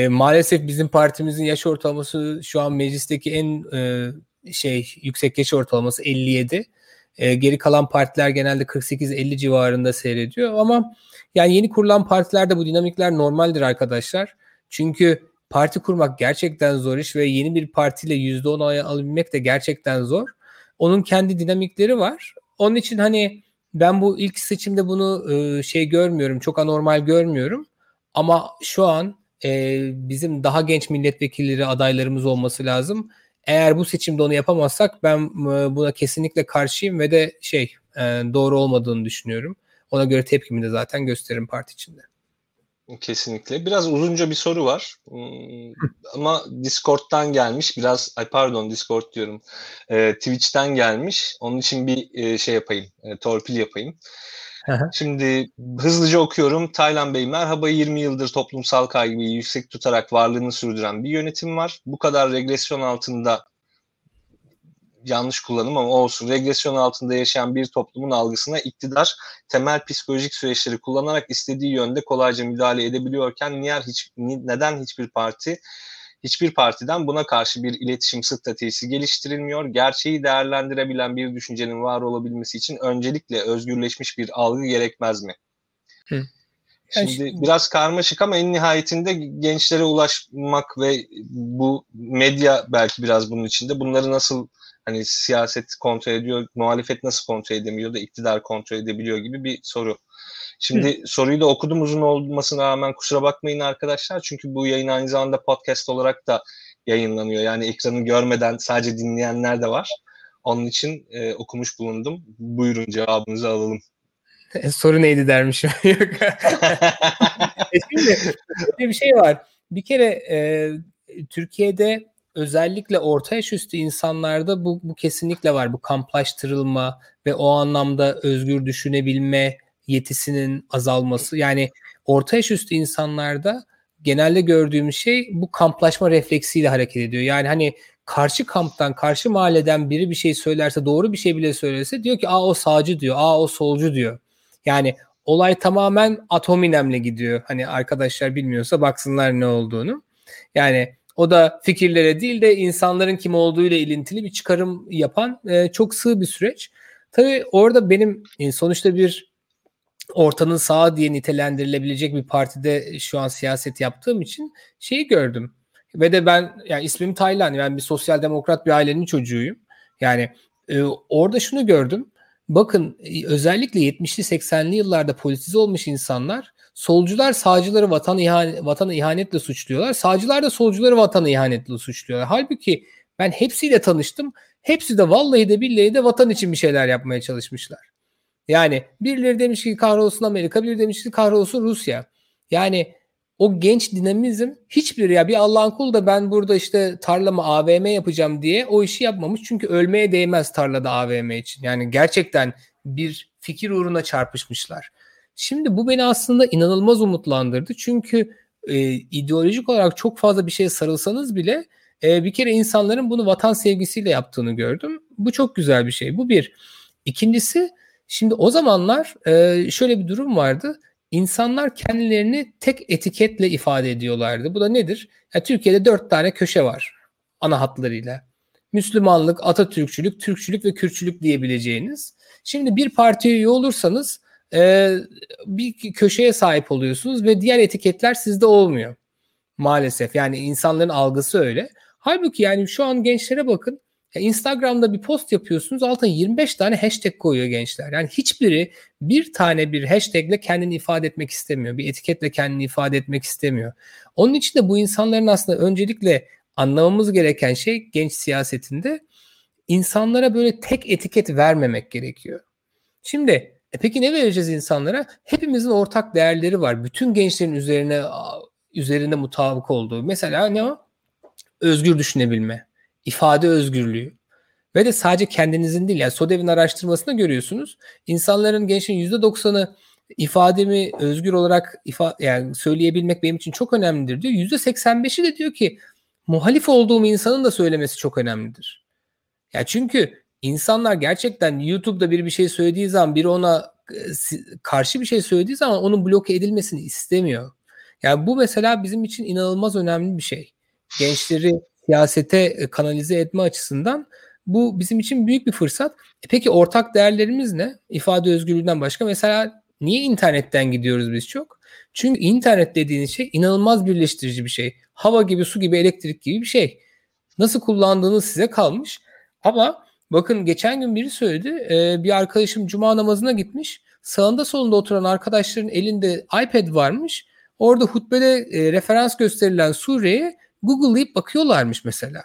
Maalesef bizim partimizin yaş ortalaması şu an meclisteki en yüksek yaş ortalaması 57. Geri kalan partiler genelde 48-50 civarında seyrediyor ama yani yeni kurulan partilerde bu dinamikler normaldir arkadaşlar. Çünkü parti kurmak gerçekten zor iş ve yeni bir partiyle %10 alabilmek de gerçekten zor. Onun kendi dinamikleri var. Onun için hani ben bu ilk seçimde bunu görmüyorum, çok anormal görmüyorum. Ama şu an bizim daha genç milletvekilleri adaylarımız olması lazım. Eğer bu seçimde onu yapamazsak ben buna kesinlikle karşıyım ve de doğru olmadığını düşünüyorum. Ona göre tepkimi de zaten gösteririm parti içinde. Kesinlikle. Biraz uzunca bir soru var. Ama Discord'dan gelmiş. Discord diyorum. Twitch'ten gelmiş. Onun için bir yapayım. Torpil yapayım. Şimdi hızlıca okuyorum. Taylan Bey merhaba, 20 yıldır toplumsal kaygıyı yüksek tutarak varlığını sürdüren bir yönetim var. Bu kadar regresyon altında, yanlış kullanım ama olsun, regresyon altında yaşayan bir toplumun algısına iktidar temel psikolojik süreçleri kullanarak istediği yönde kolayca müdahale edebiliyorken neden hiçbir partiden buna karşı bir iletişim stratejisi geliştirilmiyor? Gerçeği değerlendirebilen bir düşüncenin var olabilmesi için öncelikle özgürleşmiş bir algı gerekmez mi? Şimdi biraz karmaşık ama en nihayetinde gençlere ulaşmak ve bu medya belki biraz bunun içinde. Bunları nasıl siyaset kontrol ediyor, muhalefet nasıl kontrol edemiyor da iktidar kontrol edebiliyor gibi bir soru. Şimdi soruyu da okudum, uzun olmasına rağmen kusura bakmayın arkadaşlar. Çünkü bu yayın aynı zamanda podcast olarak da yayınlanıyor. Yani ekranı görmeden sadece dinleyenler de var. Onun için okumuş bulundum. Buyurun cevabınızı alalım. Soru neydi dermişim. Şimdi bir şey var. Bir kere Türkiye'de özellikle orta yaş üstü insanlarda bu kesinlikle var. Bu kamplaştırılma ve o anlamda özgür düşünebilme yetisinin azalması. Yani orta yaş üstü insanlarda genelde gördüğüm şey bu kamplaşma refleksiyle hareket ediyor. Yani hani karşı kamptan, karşı mahalleden biri bir şey söylerse, doğru bir şey bile söylese diyor ki o sağcı diyor, o solcu diyor. Yani olay tamamen ad hominemle gidiyor. Hani arkadaşlar bilmiyorsa baksınlar ne olduğunu. Yani o da fikirlere değil de insanların kim olduğuyla ilintili bir çıkarım yapan çok sığ bir süreç. Tabii orada benim sonuçta bir ortanın sağı diye nitelendirilebilecek bir partide şu an siyaset yaptığım için gördüm. Ve de ben yani ismim Taylan. Ben bir sosyal demokrat bir ailenin çocuğuyum. Yani orada şunu gördüm. Bakın özellikle 70'li 80'li yıllarda politize olmuş insanlar, solcular sağcıları vatana ihanetle suçluyorlar. Sağcılar da solcuları vatana ihanetle suçluyorlar. Halbuki ben hepsiyle tanıştım. Hepsi de vallahi de billahi de vatan için bir şeyler yapmaya çalışmışlar. Yani birileri demiş ki kahrolsun Amerika, birileri demiş ki kahrolsun Rusya. Yani o genç dinamizm hiçbiri bir Allah'ın kulu da ben burada tarlama AVM yapacağım diye o işi yapmamış. Çünkü ölmeye değmez tarlada AVM için. Yani gerçekten bir fikir uğruna çarpışmışlar. Şimdi bu beni aslında inanılmaz umutlandırdı. Çünkü ideolojik olarak çok fazla bir şeye sarılsanız bile bir kere insanların bunu vatan sevgisiyle yaptığını gördüm. Bu çok güzel bir şey. Bu bir. İkincisi, şimdi o zamanlar şöyle bir durum vardı. İnsanlar kendilerini tek etiketle ifade ediyorlardı. Bu da nedir? Türkiye'de 4 tane köşe var ana hatlarıyla. Müslümanlık, Atatürkçülük, Türkçülük ve Kürtçülük diyebileceğiniz. Şimdi bir partiye üye olursanız bir köşeye sahip oluyorsunuz ve diğer etiketler sizde olmuyor. Maalesef yani insanların algısı öyle. Halbuki yani şu an gençlere bakın. Instagram'da bir post yapıyorsunuz, altına 25 tane hashtag koyuyor gençler. Yani hiçbiri bir tane bir hashtagle kendini ifade etmek istemiyor. Bir etiketle kendini ifade etmek istemiyor. Onun için de bu insanların aslında öncelikle anlamamız gereken şey genç siyasetinde insanlara böyle tek etiket vermemek gerekiyor. Şimdi peki ne vereceğiz insanlara? Hepimizin ortak değerleri var. Bütün gençlerin üzerinde mutabık olduğu. Mesela ne o? Özgür düşünebilme, ifade özgürlüğü ve de sadece kendinizin değil. Yani SODEV'in araştırmasında görüyorsunuz. İnsanların, gençlerin %90'ı ifademi özgür olarak yani söyleyebilmek benim için çok önemlidir diyor. %85'i de diyor ki muhalif olduğum insanın da söylemesi çok önemlidir. Ya çünkü insanlar gerçekten YouTube'da bir şey söylediği zaman, biri ona karşı bir şey söylediği zaman onun bloke edilmesini istemiyor. Yani bu mesela bizim için inanılmaz önemli bir şey. Gençleri siyasete kanalize etme açısından bu bizim için büyük bir fırsat. Peki ortak değerlerimiz ne? İfade özgürlüğünden başka. Mesela niye internetten gidiyoruz biz çok? Çünkü internet dediğiniz şey inanılmaz birleştirici bir şey. Hava gibi, su gibi, elektrik gibi bir şey. Nasıl kullandığınız size kalmış. Ama bakın geçen gün biri söyledi. Bir arkadaşım cuma namazına gitmiş. Sağında solunda oturan arkadaşların elinde iPad varmış. Orada hutbede referans gösterilen sureye Google'layıp bakıyorlarmış mesela.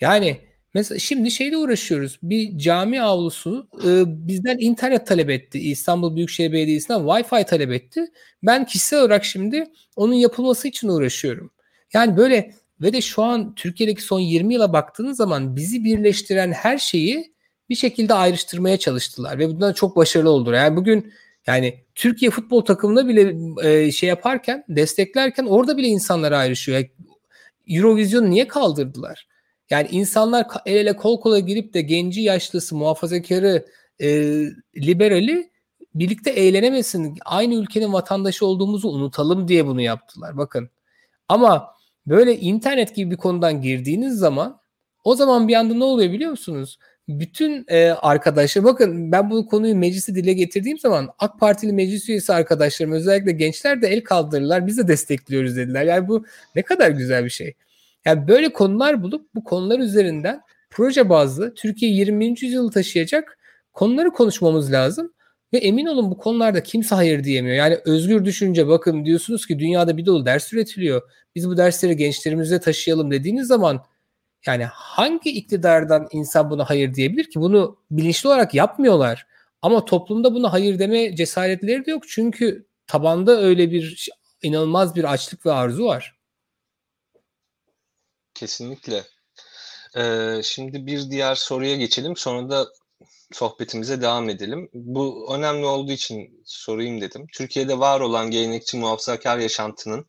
Yani mesela şimdi şeyle uğraşıyoruz. Bir cami avlusu bizden internet talep etti. İstanbul Büyükşehir Belediyesi'nden Wi-Fi talep etti. Ben kişisel olarak şimdi onun yapılması için uğraşıyorum. Yani böyle ve de şu an Türkiye'deki son 20 yıla baktığınız zaman bizi birleştiren her şeyi bir şekilde ayrıştırmaya çalıştılar. Ve bundan çok başarılı oldular. Yani bugün yani Türkiye futbol takımına bile şey yaparken, desteklerken orada bile insanlar ayrışıyor. Yani Eurovision'u niye kaldırdılar? Yani insanlar el ele kol kola girip de genci, yaşlısı, muhafazakarı, liberali birlikte eğlenemesin, aynı ülkenin vatandaşı olduğumuzu unutalım diye bunu yaptılar. Bakın. Ama böyle internet gibi bir konudan girdiğiniz zaman o zaman bir anda ne oluyor biliyor musunuz? Bütün arkadaşlar, bakın ben bu konuyu meclise dile getirdiğim zaman AK Partili meclis üyesi arkadaşlarım, özellikle gençler de el kaldırırlar, biz de destekliyoruz dediler. Yani bu ne kadar güzel bir şey. Yani böyle konular bulup bu konular üzerinden proje bazlı Türkiye 20. yüzyılı taşıyacak konuları konuşmamız lazım. Ve emin olun bu konularda kimse hayır diyemiyor. Yani özgür düşünce, bakın diyorsunuz ki dünyada bir dolu ders üretiliyor. Biz bu dersleri gençlerimize taşıyalım dediğiniz zaman yani hangi iktidardan insan buna hayır diyebilir ki? Bunu bilinçli olarak yapmıyorlar. Ama toplumda buna hayır deme cesaretleri de yok. Çünkü tabanda öyle bir inanılmaz bir açlık ve arzu var. Kesinlikle. Şimdi bir diğer soruya geçelim. Sonra da sohbetimize devam edelim. Bu önemli olduğu için sorayım dedim. Türkiye'de var olan gelenekçi muhafazakar yaşantının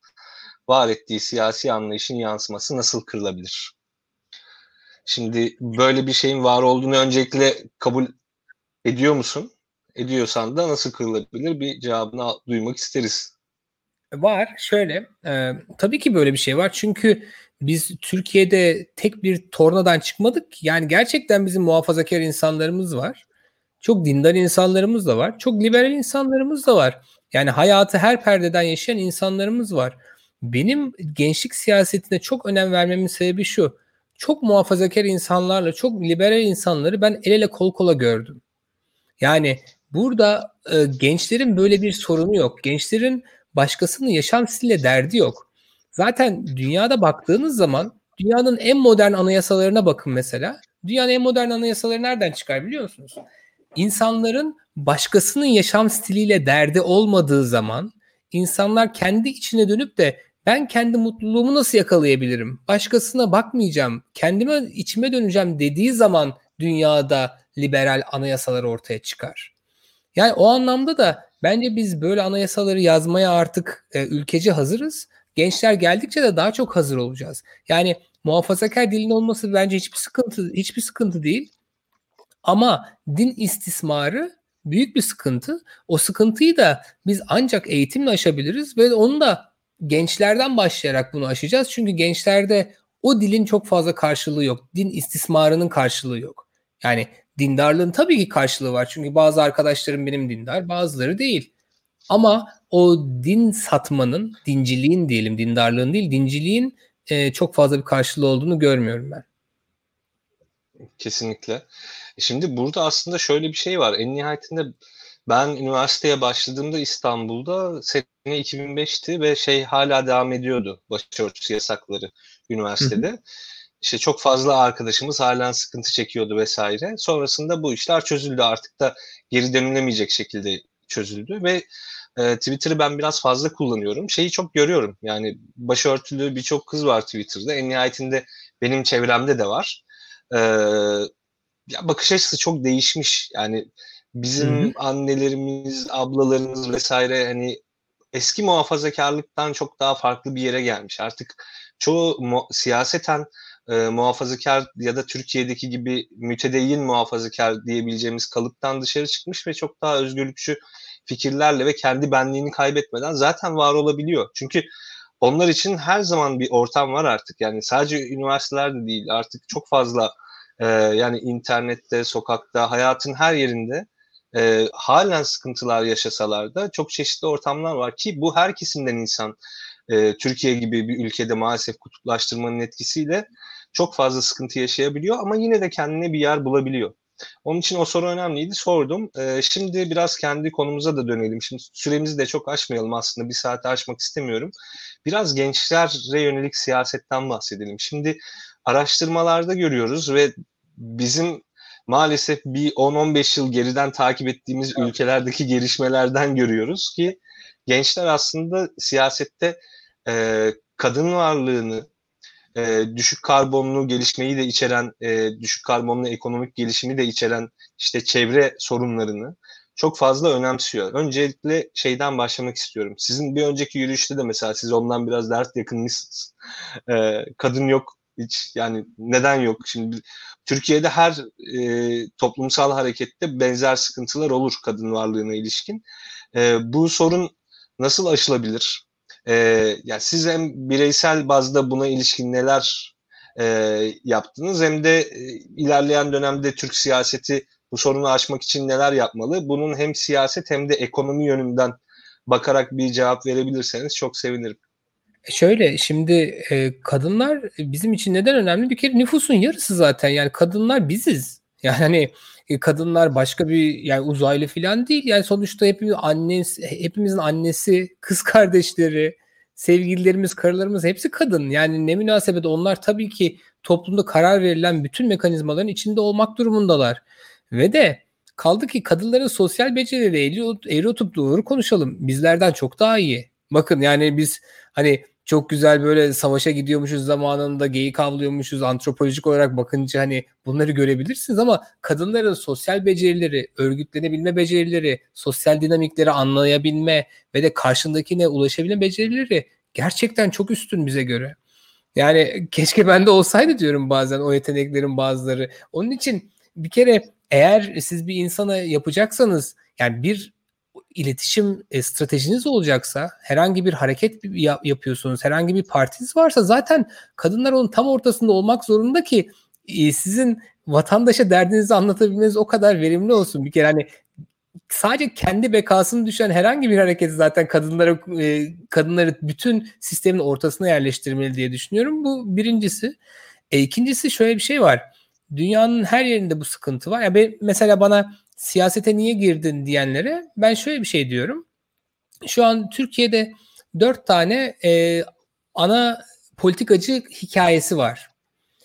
var ettiği siyasi anlayışın yansıması nasıl kırılabilir? Şimdi böyle bir şeyin var olduğunu öncelikle kabul ediyor musun? Ediyorsan da nasıl kırılabilir? Bir cevabını duymak isteriz. Var. Şöyle. Tabii ki böyle bir şey var. Çünkü biz Türkiye'de tek bir tornadan çıkmadık. Yani gerçekten bizim muhafazakar insanlarımız var. Çok dindar insanlarımız da var. Çok liberal insanlarımız da var. Yani hayatı her perdeden yaşayan insanlarımız var. Benim gençlik siyasetine çok önem vermemin sebebi şu. Çok muhafazakar insanlarla çok liberal insanları ben el ele kol kola gördüm. Yani burada gençlerin böyle bir sorunu yok. Gençlerin başkasının yaşam stiliyle derdi yok. Zaten dünyada baktığınız zaman dünyanın en modern anayasalarına bakın mesela. Dünyanın en modern anayasaları nereden çıkar biliyor musunuz? İnsanların başkasının yaşam stiliyle derdi olmadığı zaman insanlar kendi içine dönüp de ben kendi mutluluğumu nasıl yakalayabilirim? Başkasına bakmayacağım, kendime içime döneceğim dediği zaman dünyada liberal anayasalar ortaya çıkar. Yani o anlamda da bence biz böyle anayasaları yazmaya artık ülkece hazırız. Gençler geldikçe de daha çok hazır olacağız. Yani muhafazakar dilin olması bence hiçbir sıkıntı değil. Ama din istismarı büyük bir sıkıntı. O sıkıntıyı da biz ancak eğitimle aşabiliriz ve onu da gençlerden başlayarak bunu aşacağız. Çünkü gençlerde o dilin çok fazla karşılığı yok. Din istismarının karşılığı yok. Yani dindarlığın tabii ki karşılığı var. Çünkü bazı arkadaşlarım benim dindar, bazıları değil. Ama o din satmanın, dinciliğin diyelim, dindarlığın değil, dinciliğin çok fazla bir karşılığı olduğunu görmüyorum ben. Kesinlikle. Şimdi burada aslında şöyle bir şey var. En nihayetinde ben üniversiteye başladığımda İstanbul'da sene 2005'ti ve hala devam ediyordu başörtüsü yasakları üniversitede. Hı-hı. İşte çok fazla arkadaşımız halen sıkıntı çekiyordu vesaire. Sonrasında bu işler çözüldü. Artık da geri dönülemeyecek şekilde çözüldü ve Twitter'ı ben biraz fazla kullanıyorum. Çok görüyorum. Yani başörtülü birçok kız var Twitter'da. En nihayetinde benim çevremde de var. Ya bakış açısı çok değişmiş. Yani bizim annelerimiz, ablalarımız vesaire hani eski muhafazakarlıktan çok daha farklı bir yere gelmiş. Artık çoğu siyaseten muhafazakar ya da Türkiye'deki gibi mütedeyyin muhafazakar diyebileceğimiz kalıptan dışarı çıkmış ve çok daha özgürlükçü fikirlerle ve kendi benliğini kaybetmeden zaten var olabiliyor. Çünkü onlar için her zaman bir ortam var artık. Yani sadece üniversitelerde değil, artık çok fazla yani internette, sokakta, hayatın her yerinde halen sıkıntılar yaşasalar da çok çeşitli ortamlar var ki bu her kesimden insan Türkiye gibi bir ülkede maalesef kutuplaştırmanın etkisiyle çok fazla sıkıntı yaşayabiliyor ama yine de kendine bir yer bulabiliyor. Onun için o soru önemliydi, sordum. Şimdi biraz kendi konumuza da dönelim. Şimdi süremizi de çok aşmayalım aslında, bir saate aşmak istemiyorum. Biraz gençlere yönelik siyasetten bahsedelim. Şimdi araştırmalarda görüyoruz ve bizim maalesef bir 10-15 yıl geriden takip ettiğimiz ülkelerdeki gelişmelerden görüyoruz ki gençler aslında siyasette kadın varlığını, düşük karbonlu gelişmeyi de içeren, düşük karbonlu ekonomik gelişimi de içeren işte çevre sorunlarını çok fazla önemsiyor. Öncelikle şeyden başlamak istiyorum. Sizin bir önceki yürüyüşte de mesela siz ondan biraz dert yakınmışsınız. Kadın yok hiç, yani neden yok? Şimdi Türkiye'de her toplumsal harekette benzer sıkıntılar olur kadın varlığına ilişkin. Bu sorun nasıl aşılabilir? Yani siz hem bireysel bazda buna ilişkin neler yaptınız hem de ilerleyen dönemde Türk siyaseti bu sorunu aşmak için neler yapmalı? Bunun hem siyaset hem de ekonomi yönünden bakarak bir cevap verebilirseniz çok sevinirim. Şöyle, şimdi kadınlar bizim için neden önemli? Bir kere nüfusun yarısı zaten, yani kadınlar biziz. Yani hani kadınlar başka bir, yani uzaylı falan değil. Yani sonuçta hepimizin annesi, kız kardeşleri, sevgililerimiz, karılarımız hepsi kadın. Yani ne münasebet, onlar tabii ki toplumda karar verilen bütün mekanizmaların içinde olmak durumundalar. Ve de kaldı ki kadınların sosyal becerileri, eğri oturup doğru konuşalım, bizlerden çok daha iyi. Bakın yani biz hani çok güzel böyle savaşa gidiyormuşuz zamanında, geyik avlıyormuşuz, antropolojik olarak bakınca hani bunları görebilirsiniz ama kadınların sosyal becerileri, örgütlenebilme becerileri, sosyal dinamikleri anlayabilme ve de karşındakine ulaşabilme becerileri gerçekten çok üstün bize göre. Yani keşke bende olsaydı diyorum bazen o yeteneklerin bazıları. Onun için bir kere eğer siz bir insana yapacaksanız, yani bir iletişim stratejiniz olacaksa, herhangi bir hareket yapıyorsunuz, herhangi bir partiniz varsa zaten kadınlar onun tam ortasında olmak zorunda ki sizin vatandaşa derdinizi anlatabilmeniz o kadar verimli olsun. Bir kere hani sadece kendi bekasını düşen herhangi bir hareket zaten kadınları bütün sistemin ortasına yerleştirmeli diye düşünüyorum. Bu birincisi. İkincisi şöyle bir şey var. Dünyanın her yerinde bu sıkıntı var. Ya mesela bana siyasete niye girdin diyenlere ben şöyle bir şey diyorum. Şu an Türkiye'de 4 tane ana politikacı hikayesi var.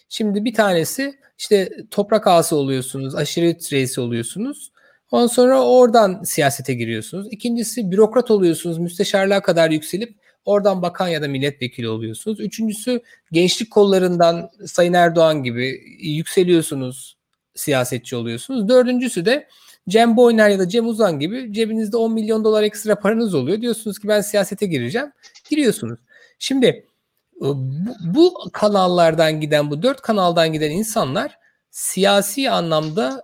Şimdi bir tanesi işte toprak ağası oluyorsunuz, aşiret reisi oluyorsunuz. Ondan sonra oradan siyasete giriyorsunuz. İkincisi bürokrat oluyorsunuz, müsteşarlığa kadar yükselip oradan bakan ya da milletvekili oluyorsunuz. Üçüncüsü gençlik kollarından Sayın Erdoğan gibi yükseliyorsunuz, siyasetçi oluyorsunuz. Dördüncüsü de Cem Boyner ya da Cem Uzan gibi cebinizde $10 milyon ekstra paranız oluyor. Diyorsunuz ki ben siyasete gireceğim. Giriyorsunuz. Şimdi bu kanallardan giden, bu 4 kanaldan giden insanlar siyasi anlamda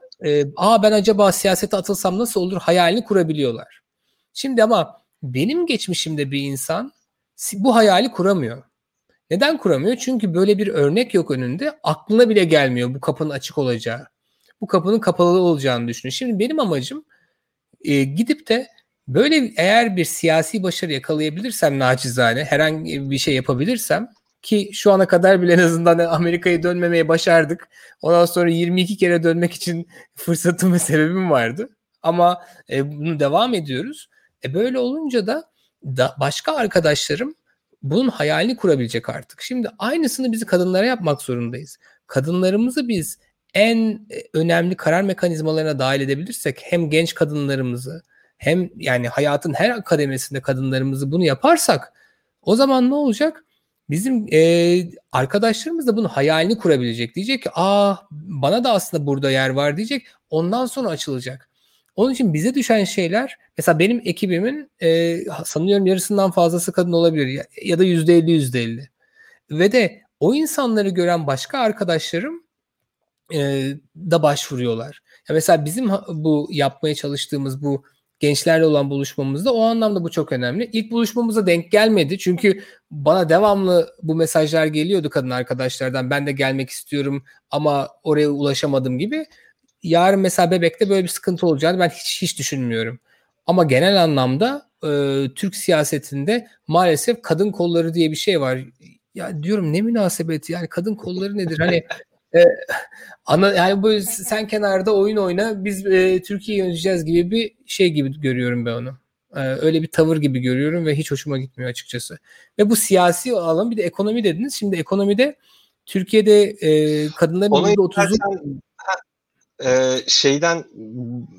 ben acaba siyasete atılsam nasıl olur hayalini kurabiliyorlar. Şimdi ama benim geçmişimde bir insan bu hayali kuramıyor. Neden kuramıyor? Çünkü böyle bir örnek yok önünde. Aklına bile gelmiyor bu kapının açık olacağı. Bu kapının kapalı olacağını düşünüyor. Şimdi benim amacım gidip de böyle eğer bir siyasi başarı yakalayabilirsem naçizane herhangi bir şey yapabilirsem ki şu ana kadar bile en azından Amerika'ya dönmemeye başardık. Ondan sonra 22 kere dönmek için fırsatım ve sebebim vardı. Ama bunu devam ediyoruz. Böyle olunca da başka arkadaşlarım bunun hayalini kurabilecek artık. Şimdi aynısını biz kadınlara yapmak zorundayız. Kadınlarımızı biz en önemli karar mekanizmalarına dahil edebilirsek hem genç kadınlarımızı hem yani hayatın her kademesinde kadınlarımızı bunu yaparsak o zaman ne olacak? Bizim arkadaşlarımız da bunun hayalini kurabilecek. Diyecek ki bana da aslında burada yer var diyecek. Ondan sonra açılacak. Onun için bize düşen şeyler mesela benim ekibimin sanıyorum yarısından fazlası kadın olabilir ya da %50. Ve de o insanları gören başka arkadaşlarım da başvuruyorlar. Ya mesela bizim bu yapmaya çalıştığımız bu gençlerle olan buluşmamızda o anlamda bu çok önemli. İlk buluşmamıza denk gelmedi. Çünkü bana devamlı bu mesajlar geliyordu kadın arkadaşlardan. Ben de gelmek istiyorum ama oraya ulaşamadım gibi. Yarın mesela Bebek'te böyle bir sıkıntı olacağını ben hiç düşünmüyorum. Ama genel anlamda Türk siyasetinde maalesef kadın kolları diye bir şey var. Ya diyorum ne münasebeti yani kadın kolları nedir? Hani yani böyle sen kenarda oyun oyna biz Türkiye'yi yöneteceğiz gibi bir şey gibi görüyorum ben onu. Öyle bir tavır gibi görüyorum ve hiç hoşuma gitmiyor açıkçası. Ve bu siyasi alan bir de ekonomi dediniz. Şimdi ekonomide Türkiye'de kadınların %30'u...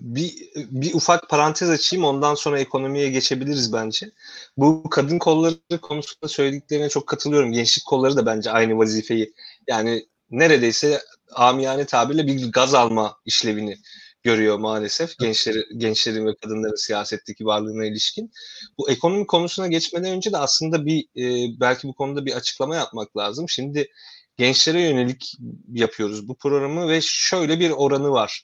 bir ufak parantez açayım ondan sonra ekonomiye geçebiliriz bence. Bu kadın kolları konusunda söylediklerine çok katılıyorum. Gençlik kolları da bence aynı vazifeyi yani neredeyse amiyane tabirle bir gaz alma işlevini görüyor maalesef gençlerin ve kadınların siyasetteki varlığına ilişkin. Bu ekonomi konusuna geçmeden önce de aslında belki bu konuda bir açıklama yapmak lazım. Şimdi gençlere yönelik yapıyoruz bu programı ve şöyle bir oranı var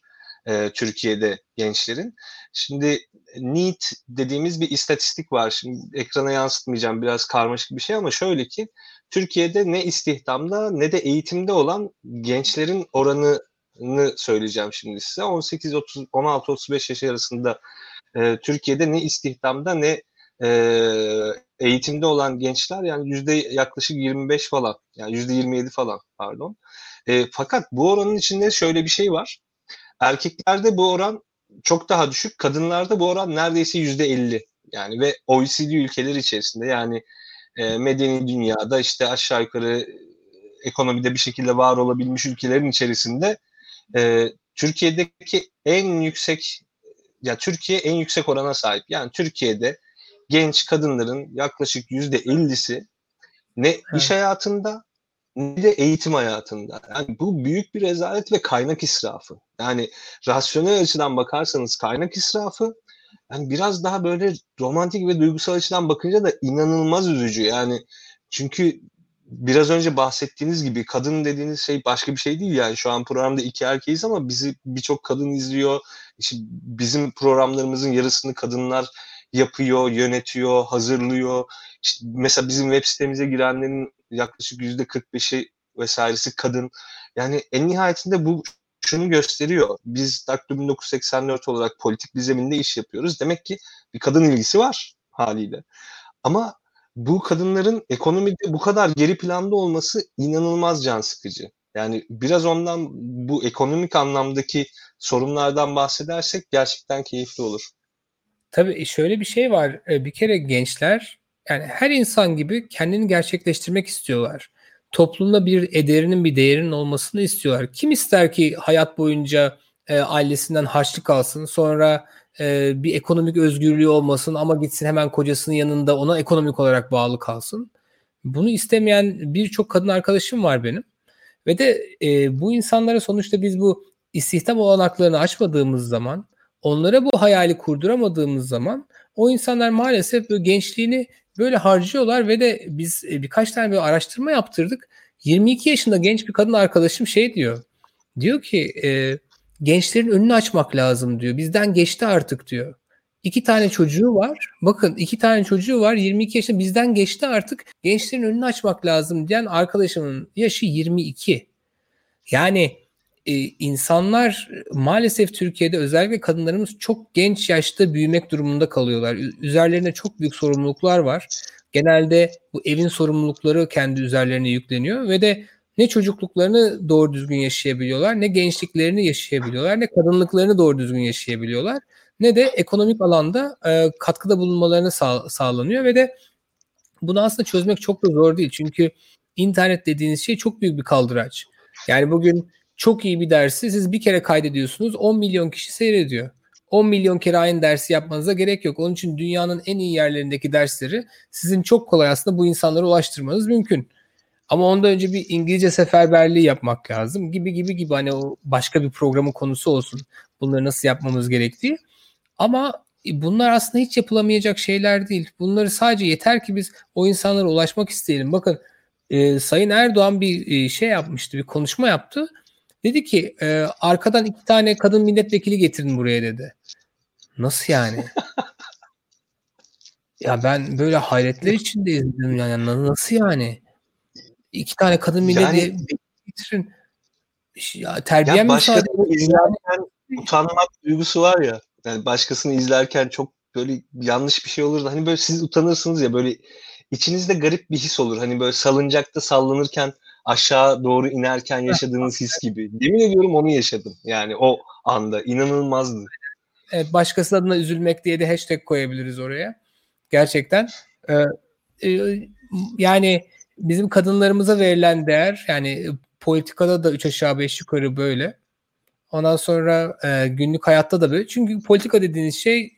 Türkiye'de gençlerin. Şimdi NEET dediğimiz bir istatistik var. Şimdi ekrana yansıtmayacağım biraz karmaşık bir şey ama şöyle ki Türkiye'de ne istihdamda ne de eğitimde olan gençlerin oranını söyleyeceğim şimdi size. 16-35 yaş arasında Türkiye'de ne istihdamda ne eğitimde olan gençler yani yaklaşık 25 falan yani %27 falan pardon. Fakat bu oranın içinde şöyle bir şey var. Erkeklerde bu oran çok daha düşük. Kadınlarda bu oran neredeyse %50 yani ve OECD ülkeleri içerisinde yani medeni dünyada işte aşağı yukarı ekonomide bir şekilde var olabilmiş ülkelerin içerisinde Türkiye'deki en yüksek Türkiye en yüksek orana sahip. Yani Türkiye'de genç kadınların yaklaşık %50'si ne iş hayatında ne de eğitim hayatında. Yani bu büyük bir rezalet ve kaynak israfı. Yani rasyonel açıdan bakarsanız kaynak israfı yani biraz daha böyle romantik ve duygusal açıdan bakınca da inanılmaz üzücü. Yani çünkü biraz önce bahsettiğiniz gibi kadın dediğiniz şey başka bir şey değil. Yani şu an programda 2 erkeğiz ama bizi birçok kadın izliyor. İşte bizim programlarımızın yarısını kadınlar yapıyor, yönetiyor, hazırlıyor. İşte mesela bizim web sitemize girenlerin yaklaşık %45'i vesairesi kadın. Yani en nihayetinde bu şunu gösteriyor. Biz Daklo 1984 olarak politik bir zeminde iş yapıyoruz. Demek ki bir kadın ilgisi var haliyle. Ama bu kadınların ekonomide bu kadar geri planda olması inanılmaz can sıkıcı. Yani biraz ondan bu ekonomik anlamdaki sorunlardan bahsedersek gerçekten keyifli olur. Tabii şöyle bir şey var. Bir kere gençler yani her insan gibi kendini gerçekleştirmek istiyorlar. Toplumda bir ederinin bir değerinin olmasını istiyorlar. Kim ister ki hayat boyunca ailesinden harçlık alsın sonra bir ekonomik özgürlüğü olmasın ama gitsin hemen kocasının yanında ona ekonomik olarak bağlı kalsın. Bunu istemeyen birçok kadın arkadaşım var benim. Ve de bu insanlara sonuçta biz bu istihdam olanaklarını açmadığımız zaman onlara bu hayali kurduramadığımız zaman o insanlar maalesef böyle gençliğini böyle harcıyorlar ve de biz birkaç tane böyle araştırma yaptırdık. 22 yaşında genç bir kadın arkadaşım şey diyor. Diyor ki gençlerin önünü açmak lazım diyor. Bizden geçti artık diyor. İki tane çocuğu var. Bakın 22 yaşında bizden geçti artık. Gençlerin önünü açmak lazım diyen arkadaşımın yaşı 22. Yani insanlar maalesef Türkiye'de özellikle kadınlarımız çok genç yaşta büyümek durumunda kalıyorlar. Üzerlerine çok büyük sorumluluklar var. Genelde bu evin sorumlulukları kendi üzerlerine yükleniyor ve de ne çocukluklarını doğru düzgün yaşayabiliyorlar, ne gençliklerini yaşayabiliyorlar, ne kadınlıklarını doğru düzgün yaşayabiliyorlar, ne de ekonomik alanda katkıda bulunmalarına sağlanıyor ve de bunu aslında çözmek çok da zor değil. Çünkü internet dediğiniz şey çok büyük bir kaldıraç. Yani bugün çok iyi bir dersi siz bir kere kaydediyorsunuz, 10 milyon kişi seyrediyor. 10 milyon kere aynı dersi yapmanıza gerek yok. Onun için dünyanın en iyi yerlerindeki dersleri sizin çok kolay aslında bu insanlara ulaştırmanız mümkün. Ama ondan önce bir İngilizce seferberliği yapmak lazım gibi hani o başka bir programın konusu olsun. Bunları nasıl yapmamız gerektiği. Ama bunlar aslında hiç yapılamayacak şeyler değil. Bunları sadece yeter ki biz o insanlara ulaşmak isteyelim. Bakın Sayın Erdoğan bir şey yapmıştı, bir konuşma yaptı. Dedi ki arkadan 2 tane kadın milletvekili getirin buraya dedi. Nasıl yani? Ya ben böyle hayretler içinde izledim yani. Nasıl yani? 2 tane kadın milletvekili getirin. Ya terbiye mi sadece? İzlerken utanmak duygusu var ya. Yani başkasını izlerken çok böyle yanlış bir şey olur da hani böyle siz utanırsınız ya, böyle içinizde garip bir his olur. Hani böyle salıncakta sallanırken aşağı doğru inerken yaşadığınız his gibi. Yemin ediyorum onu yaşadım. Yani o anda inanılmazdı. Evet, başkası adına üzülmek diye de hashtag koyabiliriz oraya. Gerçekten. Yani bizim kadınlarımıza verilen değer, yani politikada da 3 aşağı 5 yukarı böyle. Ondan sonra günlük hayatta da böyle. Çünkü politika dediğiniz şey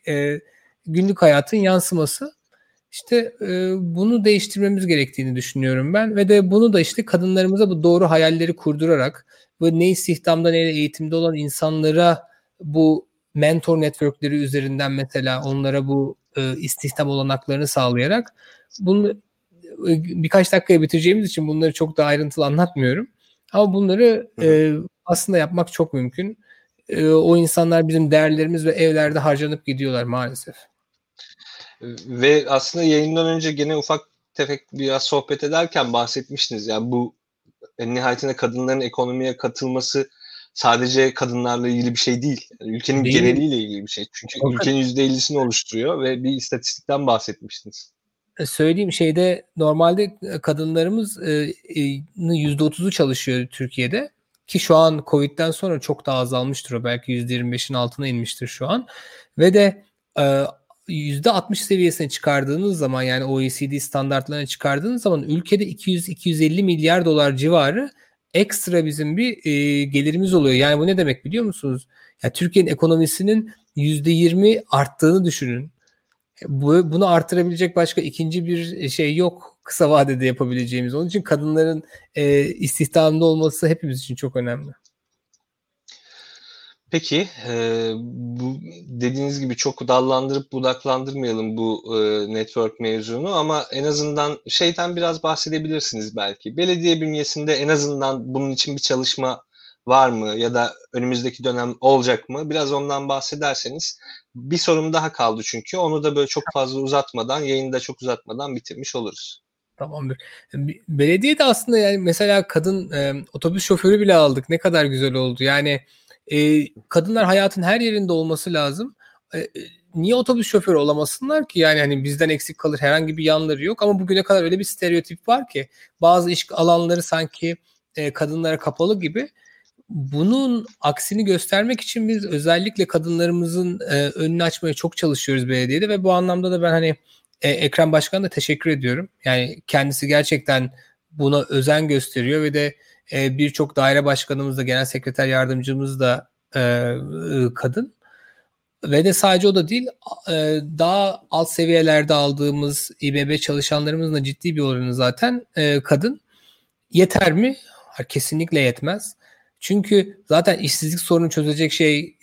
günlük hayatın yansıması. İşte bunu değiştirmemiz gerektiğini düşünüyorum ben ve de bunu da işte kadınlarımıza bu doğru hayalleri kurdurarak ve ne istihdamda ne eğitimde olan insanlara bu mentor networkleri üzerinden mesela onlara bu istihdam olanaklarını sağlayarak bunu birkaç dakikaya bitireceğimiz için bunları çok daha ayrıntılı anlatmıyorum. Ama bunları aslında yapmak çok mümkün. O insanlar bizim değerlerimiz ve evlerde harcanıp gidiyorlar maalesef. Ve aslında yayından önce gene ufak tefek biraz sohbet ederken bahsetmiştiniz. Yani bu en nihayetinde kadınların ekonomiye katılması sadece kadınlarla ilgili bir şey değil. Yani ülkenin geneliyle ilgili bir şey. Çünkü ülkenin %50'sini oluşturuyor ve bir istatistikten bahsetmiştiniz. Söyleyeyim şeyde normalde kadınlarımız %30'u çalışıyor Türkiye'de. Ki şu an Covid'den sonra çok daha azalmıştır o. Belki %25'in altına inmiştir şu an. Ve de %60 seviyesine çıkardığınız zaman, yani OECD standartlarına çıkardığınız zaman ülkede 200-250 milyar dolar civarı ekstra bizim bir gelirimiz oluyor. Yani bu ne demek biliyor musunuz? Ya Türkiye'nin ekonomisinin %20 arttığını düşünün. Bunu artırabilecek başka ikinci bir şey yok kısa vadede yapabileceğimiz. Onun için kadınların istihdamda olması hepimiz için çok önemli. Peki, bu dediğiniz gibi çok dallandırıp budaklandırmayalım bu network mevzunu ama en azından şeyden biraz bahsedebilirsiniz belki. Belediye bünyesinde en azından bunun için bir çalışma var mı ya da önümüzdeki dönem olacak mı? Biraz ondan bahsederseniz. Bir sorum daha kaldı çünkü onu da böyle çok fazla uzatmadan, yayında çok uzatmadan bitirmiş oluruz. Tamamdır. Belediye de aslında yani mesela kadın otobüs şoförü bile aldık. Ne kadar güzel oldu. Yani kadınlar hayatın her yerinde olması lazım. Niye otobüs şoförü olamasınlar ki? Yani hani bizden eksik kalır, herhangi bir yanları yok. Ama bugüne kadar öyle bir stereotip var ki bazı iş alanları sanki kadınlara kapalı gibi. Bunun aksini göstermek için biz özellikle kadınlarımızın önünü açmaya çok çalışıyoruz belediyede ve bu anlamda da ben hani Ekrem Başkan'a da teşekkür ediyorum. Yani kendisi gerçekten buna özen gösteriyor ve de birçok daire başkanımız da, genel sekreter yardımcımız da kadın. Ve de sadece o da değil, daha alt seviyelerde aldığımız İBB çalışanlarımızın da ciddi bir oranı zaten kadın. Yeter mi? Kesinlikle yetmez. Çünkü zaten işsizlik sorunu çözecek şey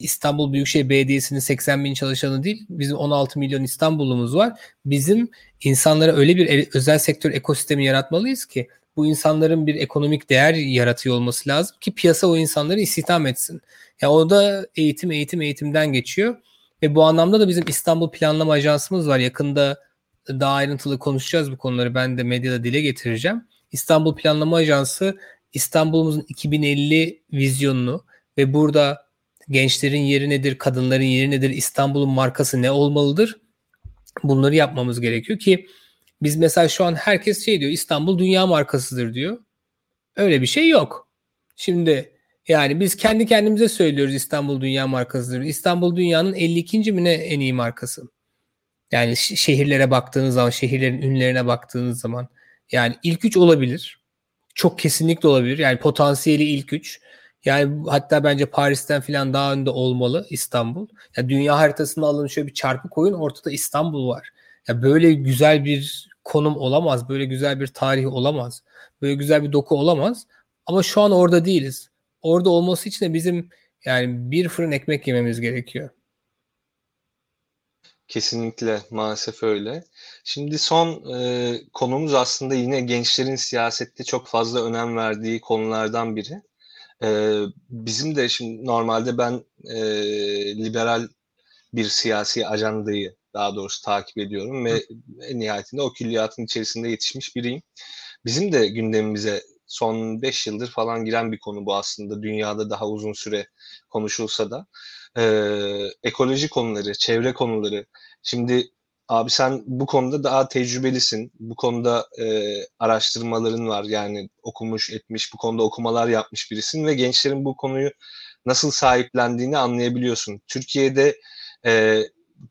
İstanbul Büyükşehir Belediyesi'nin 80 bin çalışanı değil. Bizim 16 milyon İstanbullumuz var. Bizim insanlara öyle bir özel sektör ekosistemi yaratmalıyız ki bu insanların bir ekonomik değer yaratıyor olması lazım ki piyasa o insanları istihdam etsin. Yani o da eğitimden geçiyor. Ve bu anlamda da bizim İstanbul Planlama Ajansımız var. Yakında daha ayrıntılı konuşacağız bu konuları. Ben de medyada dile getireceğim. İstanbul Planlama Ajansı İstanbul'umuzun 2050 vizyonunu ve burada gençlerin yeri nedir, kadınların yeri nedir, İstanbul'un markası ne olmalıdır? Bunları yapmamız gerekiyor ki biz mesela şu an herkes şey diyor, İstanbul dünya markasıdır diyor. Öyle bir şey yok. Şimdi yani biz kendi kendimize söylüyoruz İstanbul dünya markasıdır. İstanbul dünyanın 52. mi ne en iyi markası? Yani şehirlere baktığınız zaman, şehirlerin ünlerine baktığınız zaman yani ilk 3 olabilir. Çok kesinlikle olabilir. Yani potansiyeli ilk 3. Yani hatta bence Paris'ten falan daha önde olmalı İstanbul. Ya dünya haritasını alın, şöyle bir çarpı koyun, ortada İstanbul var. Ya böyle güzel bir konum olamaz, böyle güzel bir tarih olamaz, böyle güzel bir doku olamaz. Ama şu an orada değiliz. Orada olması için de bizim yani bir fırın ekmek yememiz gerekiyor. Kesinlikle, maalesef öyle. Şimdi son konumuz aslında yine gençlerin siyasette çok fazla önem verdiği konulardan biri. Bizim de şimdi normalde ben liberal bir siyasi ajandayı daha doğrusu takip ediyorum ve nihayetinde o külliyatın içerisinde yetişmiş biriyim. Bizim de gündemimize son 5 yıldır falan giren bir konu bu aslında. Dünyada daha uzun süre konuşulsa da. Ekoloji konuları, çevre konuları. Şimdi abi sen bu konuda daha tecrübelisin. Bu konuda araştırmaların var. Yani okumuş, etmiş, bu konuda okumalar yapmış birisin ve gençlerin bu konuyu nasıl sahiplendiğini anlayabiliyorsun. Türkiye'de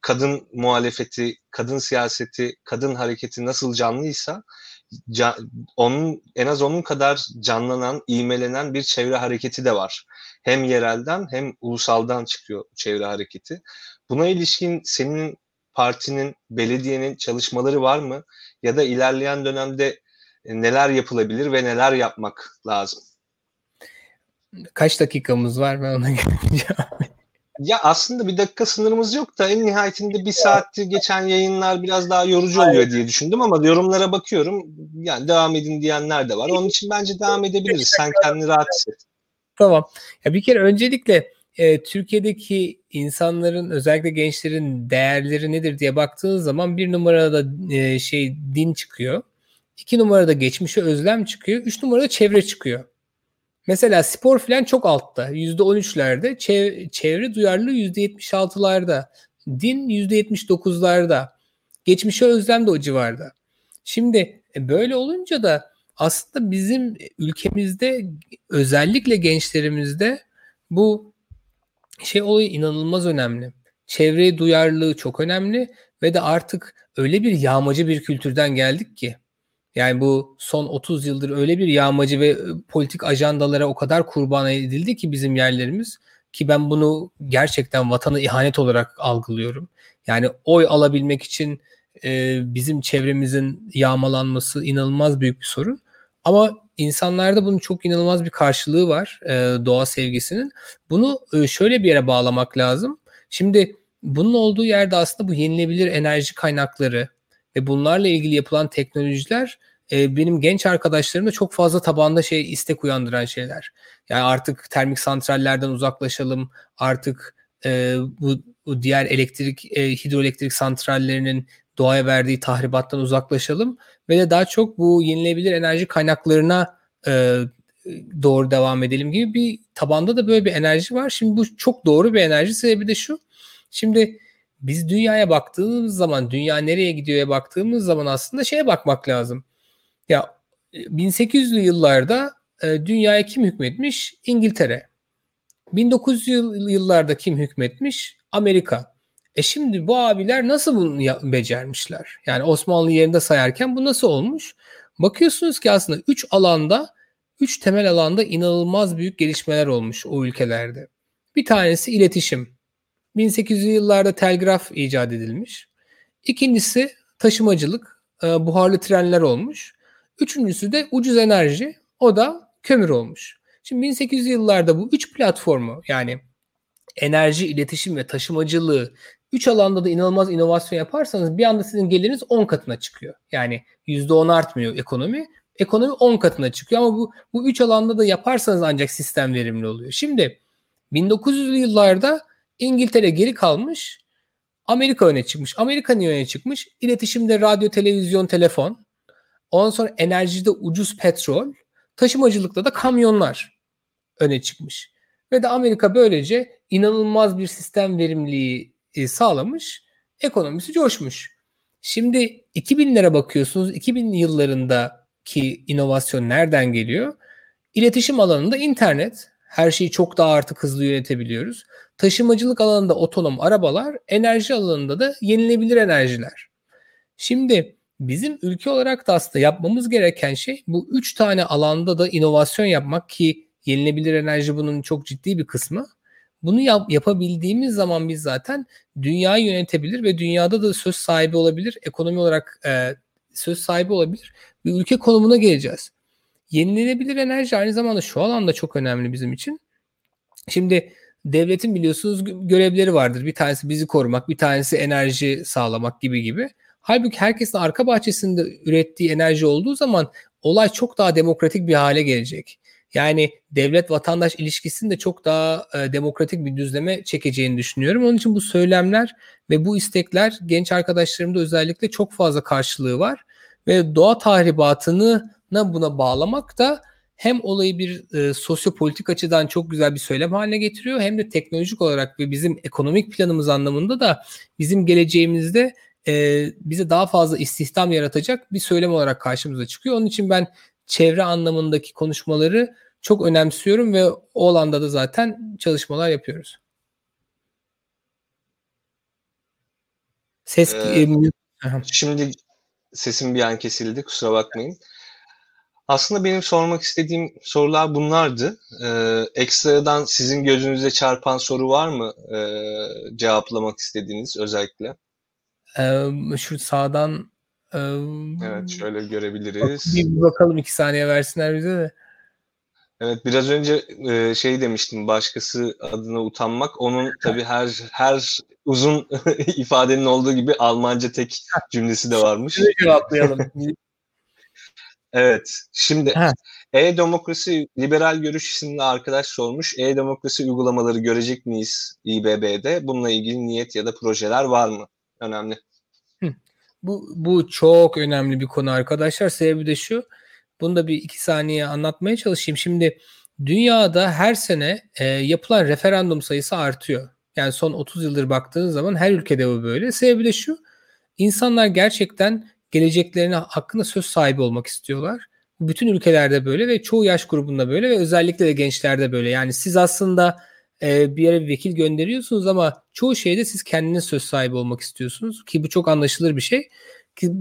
kadın muhalefeti, kadın siyaseti, kadın hareketi nasıl canlıysa en az onun kadar canlanan, ivmelenen bir çevre hareketi de var. Hem yerelden hem ulusaldan çıkıyor çevre hareketi. Buna ilişkin senin partinin, belediyenin çalışmaları var mı? Ya da ilerleyen dönemde neler yapılabilir ve neler yapmak lazım? Kaç dakikamız var? Ben ona geleceğim. Ya aslında bir dakika sınırımız yok da en nihayetinde bir saattir geçen yayınlar biraz daha yorucu oluyor diye düşündüm ama yorumlara bakıyorum. Yani devam edin diyenler de var. Onun için bence devam edebiliriz. Sen kendini rahat hisset. Tamam. Ya bir kere öncelikle Türkiye'deki insanların, özellikle gençlerin değerleri nedir diye baktığınız zaman 1 numarada din çıkıyor. 2 numarada geçmişe özlem çıkıyor. 3 numarada çevre çıkıyor. Mesela spor filan çok altta. %13'lerde. Çevre duyarlılığı %76'larda. Din %79'larda. Geçmişe özlem de o civarda. Şimdi böyle olunca da aslında bizim ülkemizde, özellikle gençlerimizde bu olayı inanılmaz önemli. Çevreye duyarlılığı çok önemli ve de artık öyle bir yağmacı bir kültürden geldik ki. Yani bu son 30 yıldır öyle bir yağmacı ve politik ajandalara o kadar kurban edildi ki bizim yerlerimiz, ki ben bunu gerçekten vatana ihanet olarak algılıyorum. Yani oy alabilmek için bizim çevremizin yağmalanması inanılmaz büyük bir sorun. Ama insanlarda bunun çok inanılmaz bir karşılığı var, doğa sevgisinin. Bunu şöyle bir yere bağlamak lazım. Şimdi bunun olduğu yerde aslında bu yenilebilir enerji kaynakları ve bunlarla ilgili yapılan teknolojiler benim genç arkadaşlarımda çok fazla tabanda istek uyandıran şeyler. Yani artık termik santrallerden uzaklaşalım, artık bu diğer hidroelektrik santrallerinin doğaya verdiği tahribattan uzaklaşalım ve de daha çok bu yenilebilir enerji kaynaklarına doğru devam edelim gibi bir tabanda da böyle bir enerji var. Şimdi bu çok doğru bir enerji. Sebebi de şu. Şimdi biz dünyaya baktığımız zaman, dünya nereye gidiyor'ya baktığımız zaman aslında bakmak lazım. Ya 1800'lü yıllarda dünyaya kim hükmetmiş? İngiltere. 1900'lü yıllarda kim hükmetmiş? Amerika. Şimdi bu abiler nasıl bunu becermişler? Yani Osmanlı yerinde sayarken bu nasıl olmuş? Bakıyorsunuz ki aslında 3 temel alanda inanılmaz büyük gelişmeler olmuş o ülkelerde. Bir tanesi iletişim. 1800'lü yıllarda telgraf icat edilmiş. İkincisi taşımacılık, buharlı trenler olmuş. Üçüncüsü de ucuz enerji, o da kömür olmuş. Şimdi 1800'lü yıllarda bu 3 platformu, yani enerji, iletişim ve taşımacılığı 3 alanda da inanılmaz inovasyon yaparsanız bir anda sizin geliriniz 10 katına çıkıyor. Yani %10 artmıyor ekonomi. Ekonomi 10 katına çıkıyor ama bu 3 alanda da yaparsanız ancak sistem verimli oluyor. Şimdi 1900'lü yıllarda İngiltere geri kalmış Amerika öne çıkmış. Amerika niye öne çıkmış? İletişimde radyo, televizyon, telefon. Ondan sonra enerjide ucuz petrol. Taşımacılıkta da kamyonlar öne çıkmış. Ve de Amerika böylece inanılmaz bir sistem verimliliği sağlamış. Ekonomisi coşmuş. Şimdi 2000'lere bakıyorsunuz. 2000 yıllarındaki inovasyon nereden geliyor? İletişim alanında internet. Her şeyi çok daha artık hızlı yönetebiliyoruz. Taşımacılık alanında otonom arabalar, enerji alanında da yenilebilir enerjiler. Şimdi bizim ülke olarak da aslında yapmamız gereken şey bu üç tane alanda da inovasyon yapmak ki yenilebilir enerji bunun çok ciddi bir kısmı. Bunu yapabildiğimiz zaman biz zaten dünyayı yönetebilir ve dünyada da söz sahibi olabilir, ekonomi olarak söz sahibi olabilir bir ülke konumuna geleceğiz. Yenilenebilir enerji aynı zamanda şu alanda çok önemli bizim için. Şimdi devletin biliyorsunuz görevleri vardır. Bir tanesi bizi korumak, bir tanesi enerji sağlamak gibi. Halbuki herkesin arka bahçesinde ürettiği enerji olduğu zaman olay çok daha demokratik bir hale gelecek. Yani devlet-vatandaş ilişkisini de çok daha demokratik bir düzleme çekeceğini düşünüyorum. Onun için bu söylemler ve bu istekler genç arkadaşlarımda özellikle çok fazla karşılığı var. Ve doğa tahribatını buna bağlamak da hem olayı bir sosyopolitik açıdan çok güzel bir söylem haline getiriyor hem de teknolojik olarak ve bizim ekonomik planımız anlamında da bizim geleceğimizde bize daha fazla istihdam yaratacak bir söylem olarak karşımıza çıkıyor. Onun için ben çevre anlamındaki konuşmaları çok önemsiyorum ve o alanda da zaten çalışmalar yapıyoruz. Şimdi sesim bir an kesildi, kusura bakmayın. Aslında benim sormak istediğim sorular bunlardı. Ekstradan sizin gözünüze çarpan soru var mı? Cevaplamak istediğiniz özellikle. Şu sağdan... evet, şöyle görebiliriz. Bir bakalım, 2 saniye versinler bize de. Evet, biraz önce şey demiştim, başkası adına utanmak. Onun tabii her uzun ifadenin olduğu gibi Almanca tek cümlesi de varmış. Şöyle cevaplayalım. Evet. Şimdi E-Demokrasi Liberal Görüş isimli arkadaş sormuş. E-Demokrasi uygulamaları görecek miyiz İBB'de? Bununla ilgili niyet ya da projeler var mı? Önemli. Bu çok önemli bir konu arkadaşlar. Sebebi de şu. Bunu da bir 2 saniye anlatmaya çalışayım. Şimdi dünyada her sene yapılan referandum sayısı artıyor. Yani son 30 yıldır baktığınız zaman her ülkede bu böyle. Sebebi de şu. İnsanlar gerçekten geleceklerine hakkında söz sahibi olmak istiyorlar. Bütün ülkelerde böyle ve çoğu yaş grubunda böyle ve özellikle de gençlerde böyle. Yani siz aslında bir yere bir vekil gönderiyorsunuz ama çoğu şeyde siz kendiniz söz sahibi olmak istiyorsunuz ki bu çok anlaşılır bir şey. Ki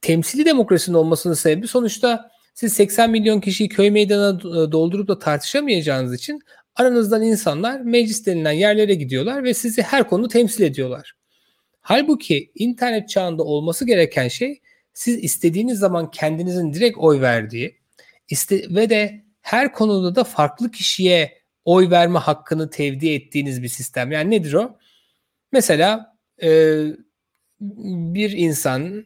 temsili demokrasinin olmasının sebebi sonuçta siz 80 milyon kişiyi köy meydanına doldurup da tartışamayacağınız için aranızdan insanlar meclis denilen yerlere gidiyorlar ve sizi her konuda temsil ediyorlar. Halbuki internet çağında olması gereken şey siz istediğiniz zaman kendinizin direkt oy verdiği ve de her konuda da farklı kişiye oy verme hakkını tevdi ettiğiniz bir sistem. Yani nedir o? Mesela bir insan,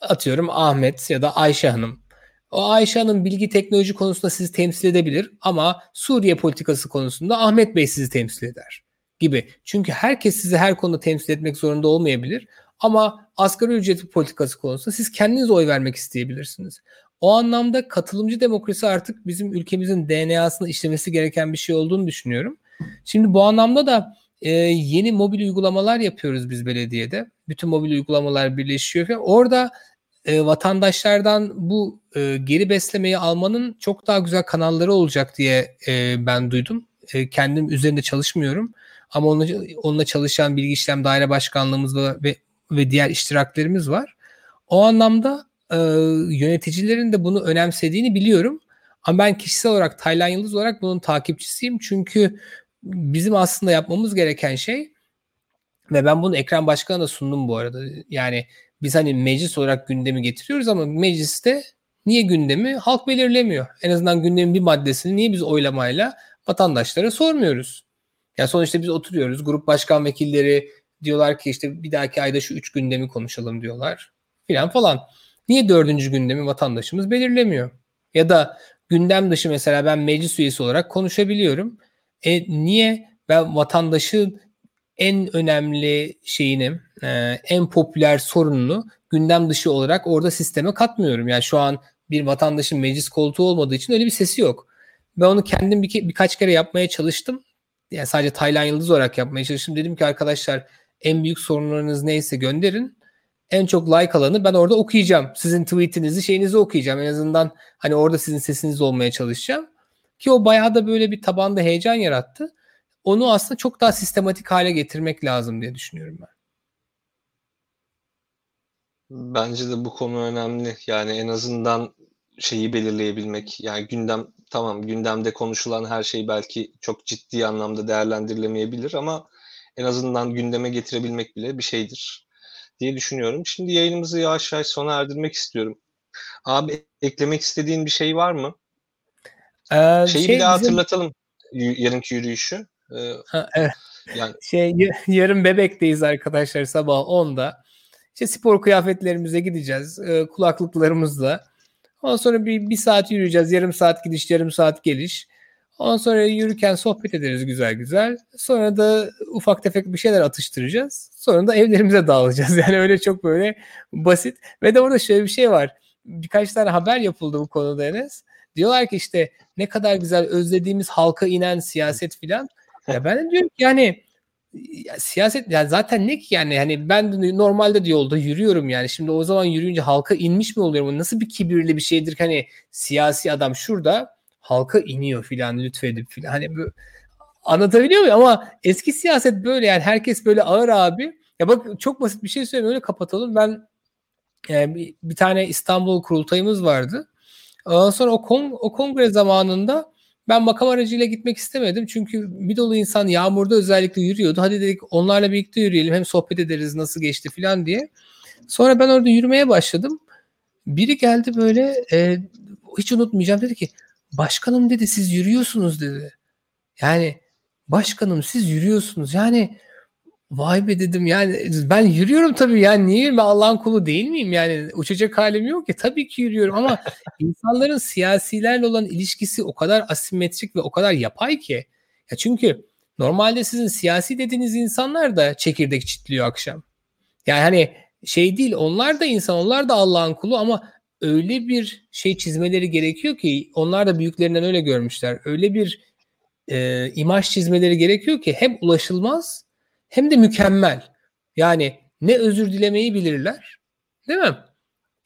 atıyorum Ahmet ya da Ayşe Hanım. O Ayşe Hanım bilgi teknoloji konusunda sizi temsil edebilir ama Suriye politikası konusunda Ahmet Bey sizi temsil eder. Gibi. Çünkü herkes sizi her konuda temsil etmek zorunda olmayabilir. Ama asgari ücret politikası konusunda siz kendiniz oy vermek isteyebilirsiniz. O anlamda katılımcı demokrasi artık bizim ülkemizin DNA'sını işlemesi gereken bir şey olduğunu düşünüyorum. Şimdi bu anlamda da yeni mobil uygulamalar yapıyoruz biz belediyede. Bütün mobil uygulamalar birleşiyor ve orada vatandaşlardan bu geri beslemeyi almanın çok daha güzel kanalları olacak diye ben duydum. Kendim üzerinde çalışmıyorum. Ama onunla çalışan Bilgi İşlem Daire Başkanlığımız ve diğer iştiraklerimiz var. O anlamda yöneticilerin de bunu önemsediğini biliyorum. Ama ben kişisel olarak Taylan Yıldız olarak bunun takipçisiyim. Çünkü bizim aslında yapmamız gereken şey ve ben bunu Ekrem Başkan'a da sundum bu arada. Yani biz hani meclis olarak gündemi getiriyoruz ama mecliste niye gündemi halk belirlemiyor? En azından gündemin bir maddesini niye biz oylamayla vatandaşlara sormuyoruz? Ya sonuçta biz oturuyoruz. Grup başkan vekilleri diyorlar ki işte bir dahaki ayda şu 3 gündemi konuşalım diyorlar falan. Niye 4. gündemi vatandaşımız belirlemiyor? Ya da gündem dışı mesela ben meclis üyesi olarak konuşabiliyorum. Niye ben vatandaşın en önemli şeyini, en popüler sorununu gündem dışı olarak orada sisteme katmıyorum. Yani şu an bir vatandaşın meclis koltuğu olmadığı için öyle bir sesi yok. Ben onu kendim birkaç kere yapmaya çalıştım. Yani sadece Taylan Yıldız olarak yapmaya çalıştım. Dedim ki arkadaşlar, en büyük sorunlarınız neyse gönderin. En çok like alanı ben orada okuyacağım. Sizin tweetinizi, şeyinizi okuyacağım. En azından hani orada sizin sesiniz olmaya çalışacağım. Ki o bayağı da böyle bir tabanda heyecan yarattı. Onu aslında çok daha sistematik hale getirmek lazım diye düşünüyorum ben. Bence de bu konu önemli. Yani en azından şeyi belirleyebilmek. Yani gündemde konuşulan her şey belki çok ciddi anlamda değerlendirilemeyebilir ama en azından gündeme getirebilmek bile bir şeydir diye düşünüyorum. Şimdi yayınımızı yavaş yavaş sona erdirmek istiyorum. Abi, eklemek istediğin bir şey var mı? Şeyi hatırlatalım. Yarınki yürüyüşü. Evet. Yani... yarın Bebek'teyiz arkadaşlar, sabah 10'da. Spor kıyafetlerimize gideceğiz. Kulaklıklarımızla. Ondan sonra bir saat yürüyeceğiz. Yarım saat gidiş, yarım saat geliş. Ondan sonra yürürken sohbet ederiz güzel güzel. Sonra da ufak tefek bir şeyler atıştıracağız. Sonra da evlerimize dağılacağız. Yani öyle çok böyle basit. Ve de orada şöyle bir şey var. Birkaç tane haber yapıldı bu konuda Enes. Diyorlar ki işte ne kadar güzel özlediğimiz halka inen siyaset filan. Ya ben de diyorum ki yani ya siyaset yani zaten ne ki yani, hani ben normalde de yolda yürüyorum yani, şimdi o zaman yürüyünce halka inmiş mi oluyorum? Nasıl bir kibirli bir şeydir ki hani siyasi adam şurada halka iniyor filan, lütfedip filan, hani böyle, anlatabiliyor muyum? Ama eski siyaset böyle yani, herkes böyle ağır abi. Ya bak, çok basit bir şey söyleyeyim, öyle kapatalım. Ben bir tane İstanbul kurultayımız vardı. Ondan sonra o kongre zamanında ben makam aracıyla gitmek istemedim. Çünkü bir dolu insan yağmurda özellikle yürüyordu. Hadi dedik onlarla birlikte yürüyelim. Hem sohbet ederiz nasıl geçti falan diye. Sonra ben orada yürümeye başladım. Biri geldi böyle hiç unutmayacağım, dedi ki başkanım, dedi, siz yürüyorsunuz, dedi. Yani başkanım siz yürüyorsunuz. Yani vay be dedim, yani ben yürüyorum tabii, yani niye, ben Allah'ın kulu değil miyim yani, uçacak halim yok ki, tabii ki yürüyorum. Ama insanların siyasilerle olan ilişkisi o kadar asimetrik ve o kadar yapay ki ya, çünkü normalde sizin siyasi dediğiniz insanlar da çekirdek çitliyor akşam. Yani hani şey değil, onlar da insan, onlar da Allah'ın kulu ama öyle bir şey çizmeleri gerekiyor ki, onlar da büyüklerinden öyle görmüşler, öyle bir imaj çizmeleri gerekiyor ki hem ulaşılmaz hem de mükemmel. Yani ne özür dilemeyi bilirler, değil mi?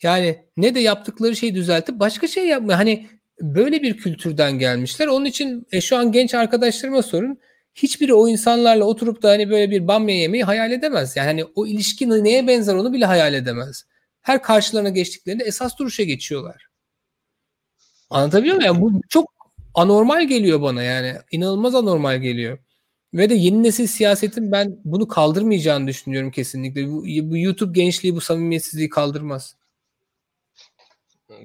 Yani ne de yaptıkları şeyi düzeltip başka şey yapmıyor. Hani böyle bir kültürden gelmişler. Onun için şu an genç arkadaşlarıma sorun. Hiçbiri o insanlarla oturup da hani böyle bir bamya yemeyi hayal edemez. Yani hani o ilişki neye benzer onu bile hayal edemez. Her karşılarına geçtiklerinde esas duruşa geçiyorlar. Anlatabiliyor muyum? Yani bu çok anormal geliyor bana yani. İnanılmaz anormal geliyor. Ve de yeni nesil siyasetin ben bunu kaldırmayacağını düşünüyorum kesinlikle. Bu YouTube gençliği bu samimiyetsizliği kaldırmaz.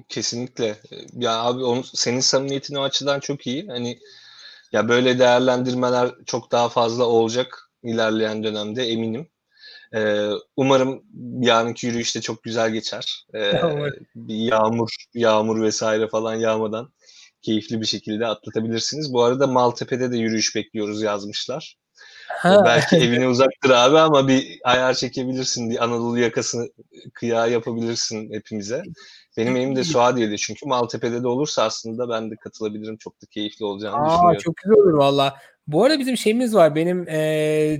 Kesinlikle. Ya abi, senin samimiyetin o açıdan çok iyi. Hani ya böyle değerlendirmeler çok daha fazla olacak ilerleyen dönemde eminim. Umarım yarınki yürüyüş de çok güzel geçer. Yağmur vesaire falan yağmadan keyifli bir şekilde atlatabilirsiniz. Bu arada Maltepe'de de yürüyüş bekliyoruz yazmışlar. Belki evine uzaktır abi ama bir ayar çekebilirsin. Bir Anadolu yakasını kıya yapabilirsin hepimize. Benim evim de Suadiye'de, çünkü Maltepe'de de olursa aslında ben de katılabilirim. Çok da keyifli olacağını düşünüyorum. Çok güzel olur valla. Bu arada bizim şeyimiz var. Benim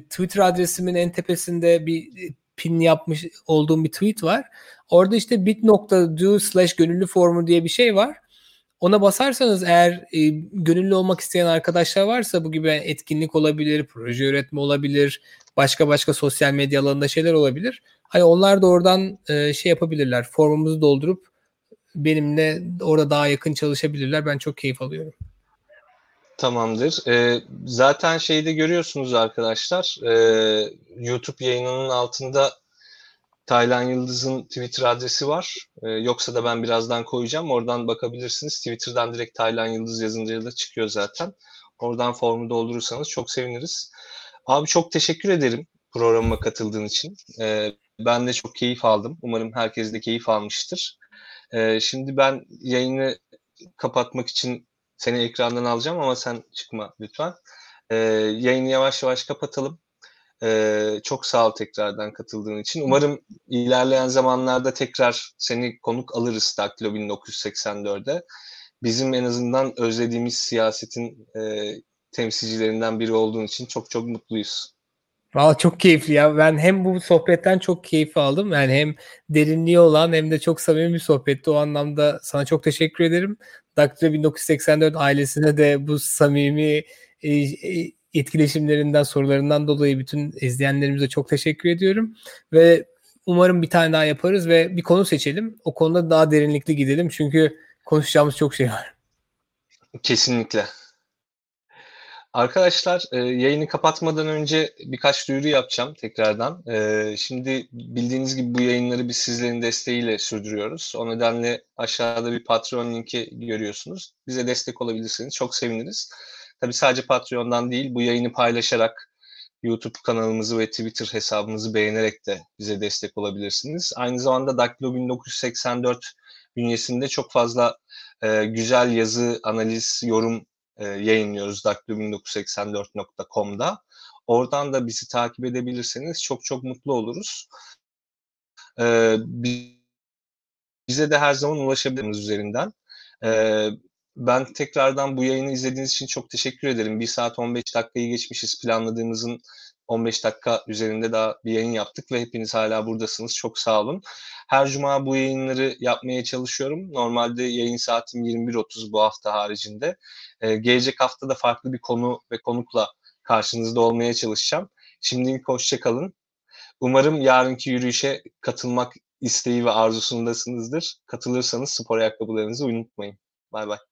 Twitter adresimin en tepesinde bir pin yapmış olduğum bir tweet var. Orada işte bit.do/gönüllü formu diye bir şey var. Ona basarsanız eğer gönüllü olmak isteyen arkadaşlar varsa, bu gibi etkinlik olabilir, proje üretme olabilir, başka sosyal medya alanında şeyler olabilir. Hani onlar da oradan şey yapabilirler, formumuzu doldurup benimle orada daha yakın çalışabilirler. Ben çok keyif alıyorum. Tamamdır. Zaten şeyde görüyorsunuz arkadaşlar, YouTube yayınının altında Taylan Yıldız'ın Twitter adresi var. Yoksa da ben birazdan koyacağım. Oradan bakabilirsiniz. Twitter'dan direkt Taylan Yıldız yazınca da çıkıyor zaten. Oradan formu doldurursanız çok seviniriz. Abi çok teşekkür ederim programa katıldığın için. Ben de çok keyif aldım. Umarım herkes de keyif almıştır. Şimdi ben yayını kapatmak için seni ekrandan alacağım ama sen çıkma lütfen. Yayını yavaş yavaş kapatalım. Çok sağ ol tekrardan katıldığın için. Umarım ilerleyen zamanlarda tekrar seni konuk alırız Daklo 1984'e. Bizim en azından özlediğimiz siyasetin temsilcilerinden biri olduğun için çok çok mutluyuz. Valla çok keyifli ya. Ben hem bu sohbetten çok keyif aldım. Yani hem derinliği olan hem de çok samimi bir sohbetti. O anlamda sana çok teşekkür ederim. Daklo 1984 ailesine de bu samimi etkileşimlerinden, sorularından dolayı bütün izleyenlerimize çok teşekkür ediyorum. Ve umarım bir tane daha yaparız ve bir konu seçelim. O konuda daha derinlikli gidelim. Çünkü konuşacağımız çok şey var. Kesinlikle. Arkadaşlar, yayını kapatmadan önce birkaç duyuru yapacağım tekrardan. Şimdi bildiğiniz gibi bu yayınları biz sizlerin desteğiyle sürdürüyoruz. O nedenle aşağıda bir Patreon linki görüyorsunuz. Bize destek olabilirsiniz. Çok seviniriz. Tabii sadece Patreon'dan değil, bu yayını paylaşarak YouTube kanalımızı ve Twitter hesabımızı beğenerek de bize destek olabilirsiniz. Aynı zamanda Daklo 1984 bünyesinde çok fazla güzel yazı, analiz, yorum yayınlıyoruz daklo1984.com'da. Oradan da bizi takip edebilirseniz çok çok mutlu oluruz. Bize de her zaman ulaşabilirsiniz üzerinden. Ben tekrardan bu yayını izlediğiniz için çok teşekkür ederim. 1 saat 15 dakikayı geçmişiz. Planladığımızın 15 dakika üzerinde daha bir yayın yaptık ve hepiniz hala buradasınız. Çok sağ olun. Her cuma bu yayınları yapmaya çalışıyorum. Normalde yayın saatim 21.30 bu hafta haricinde. Gelecek hafta da farklı bir konu ve konukla karşınızda olmaya çalışacağım. Şimdilik hoşça kalın. Umarım yarınki yürüyüşe katılmak isteği ve arzusundasınızdır. Katılırsanız spor ayakkabılarınızı unutmayın. Bay bay.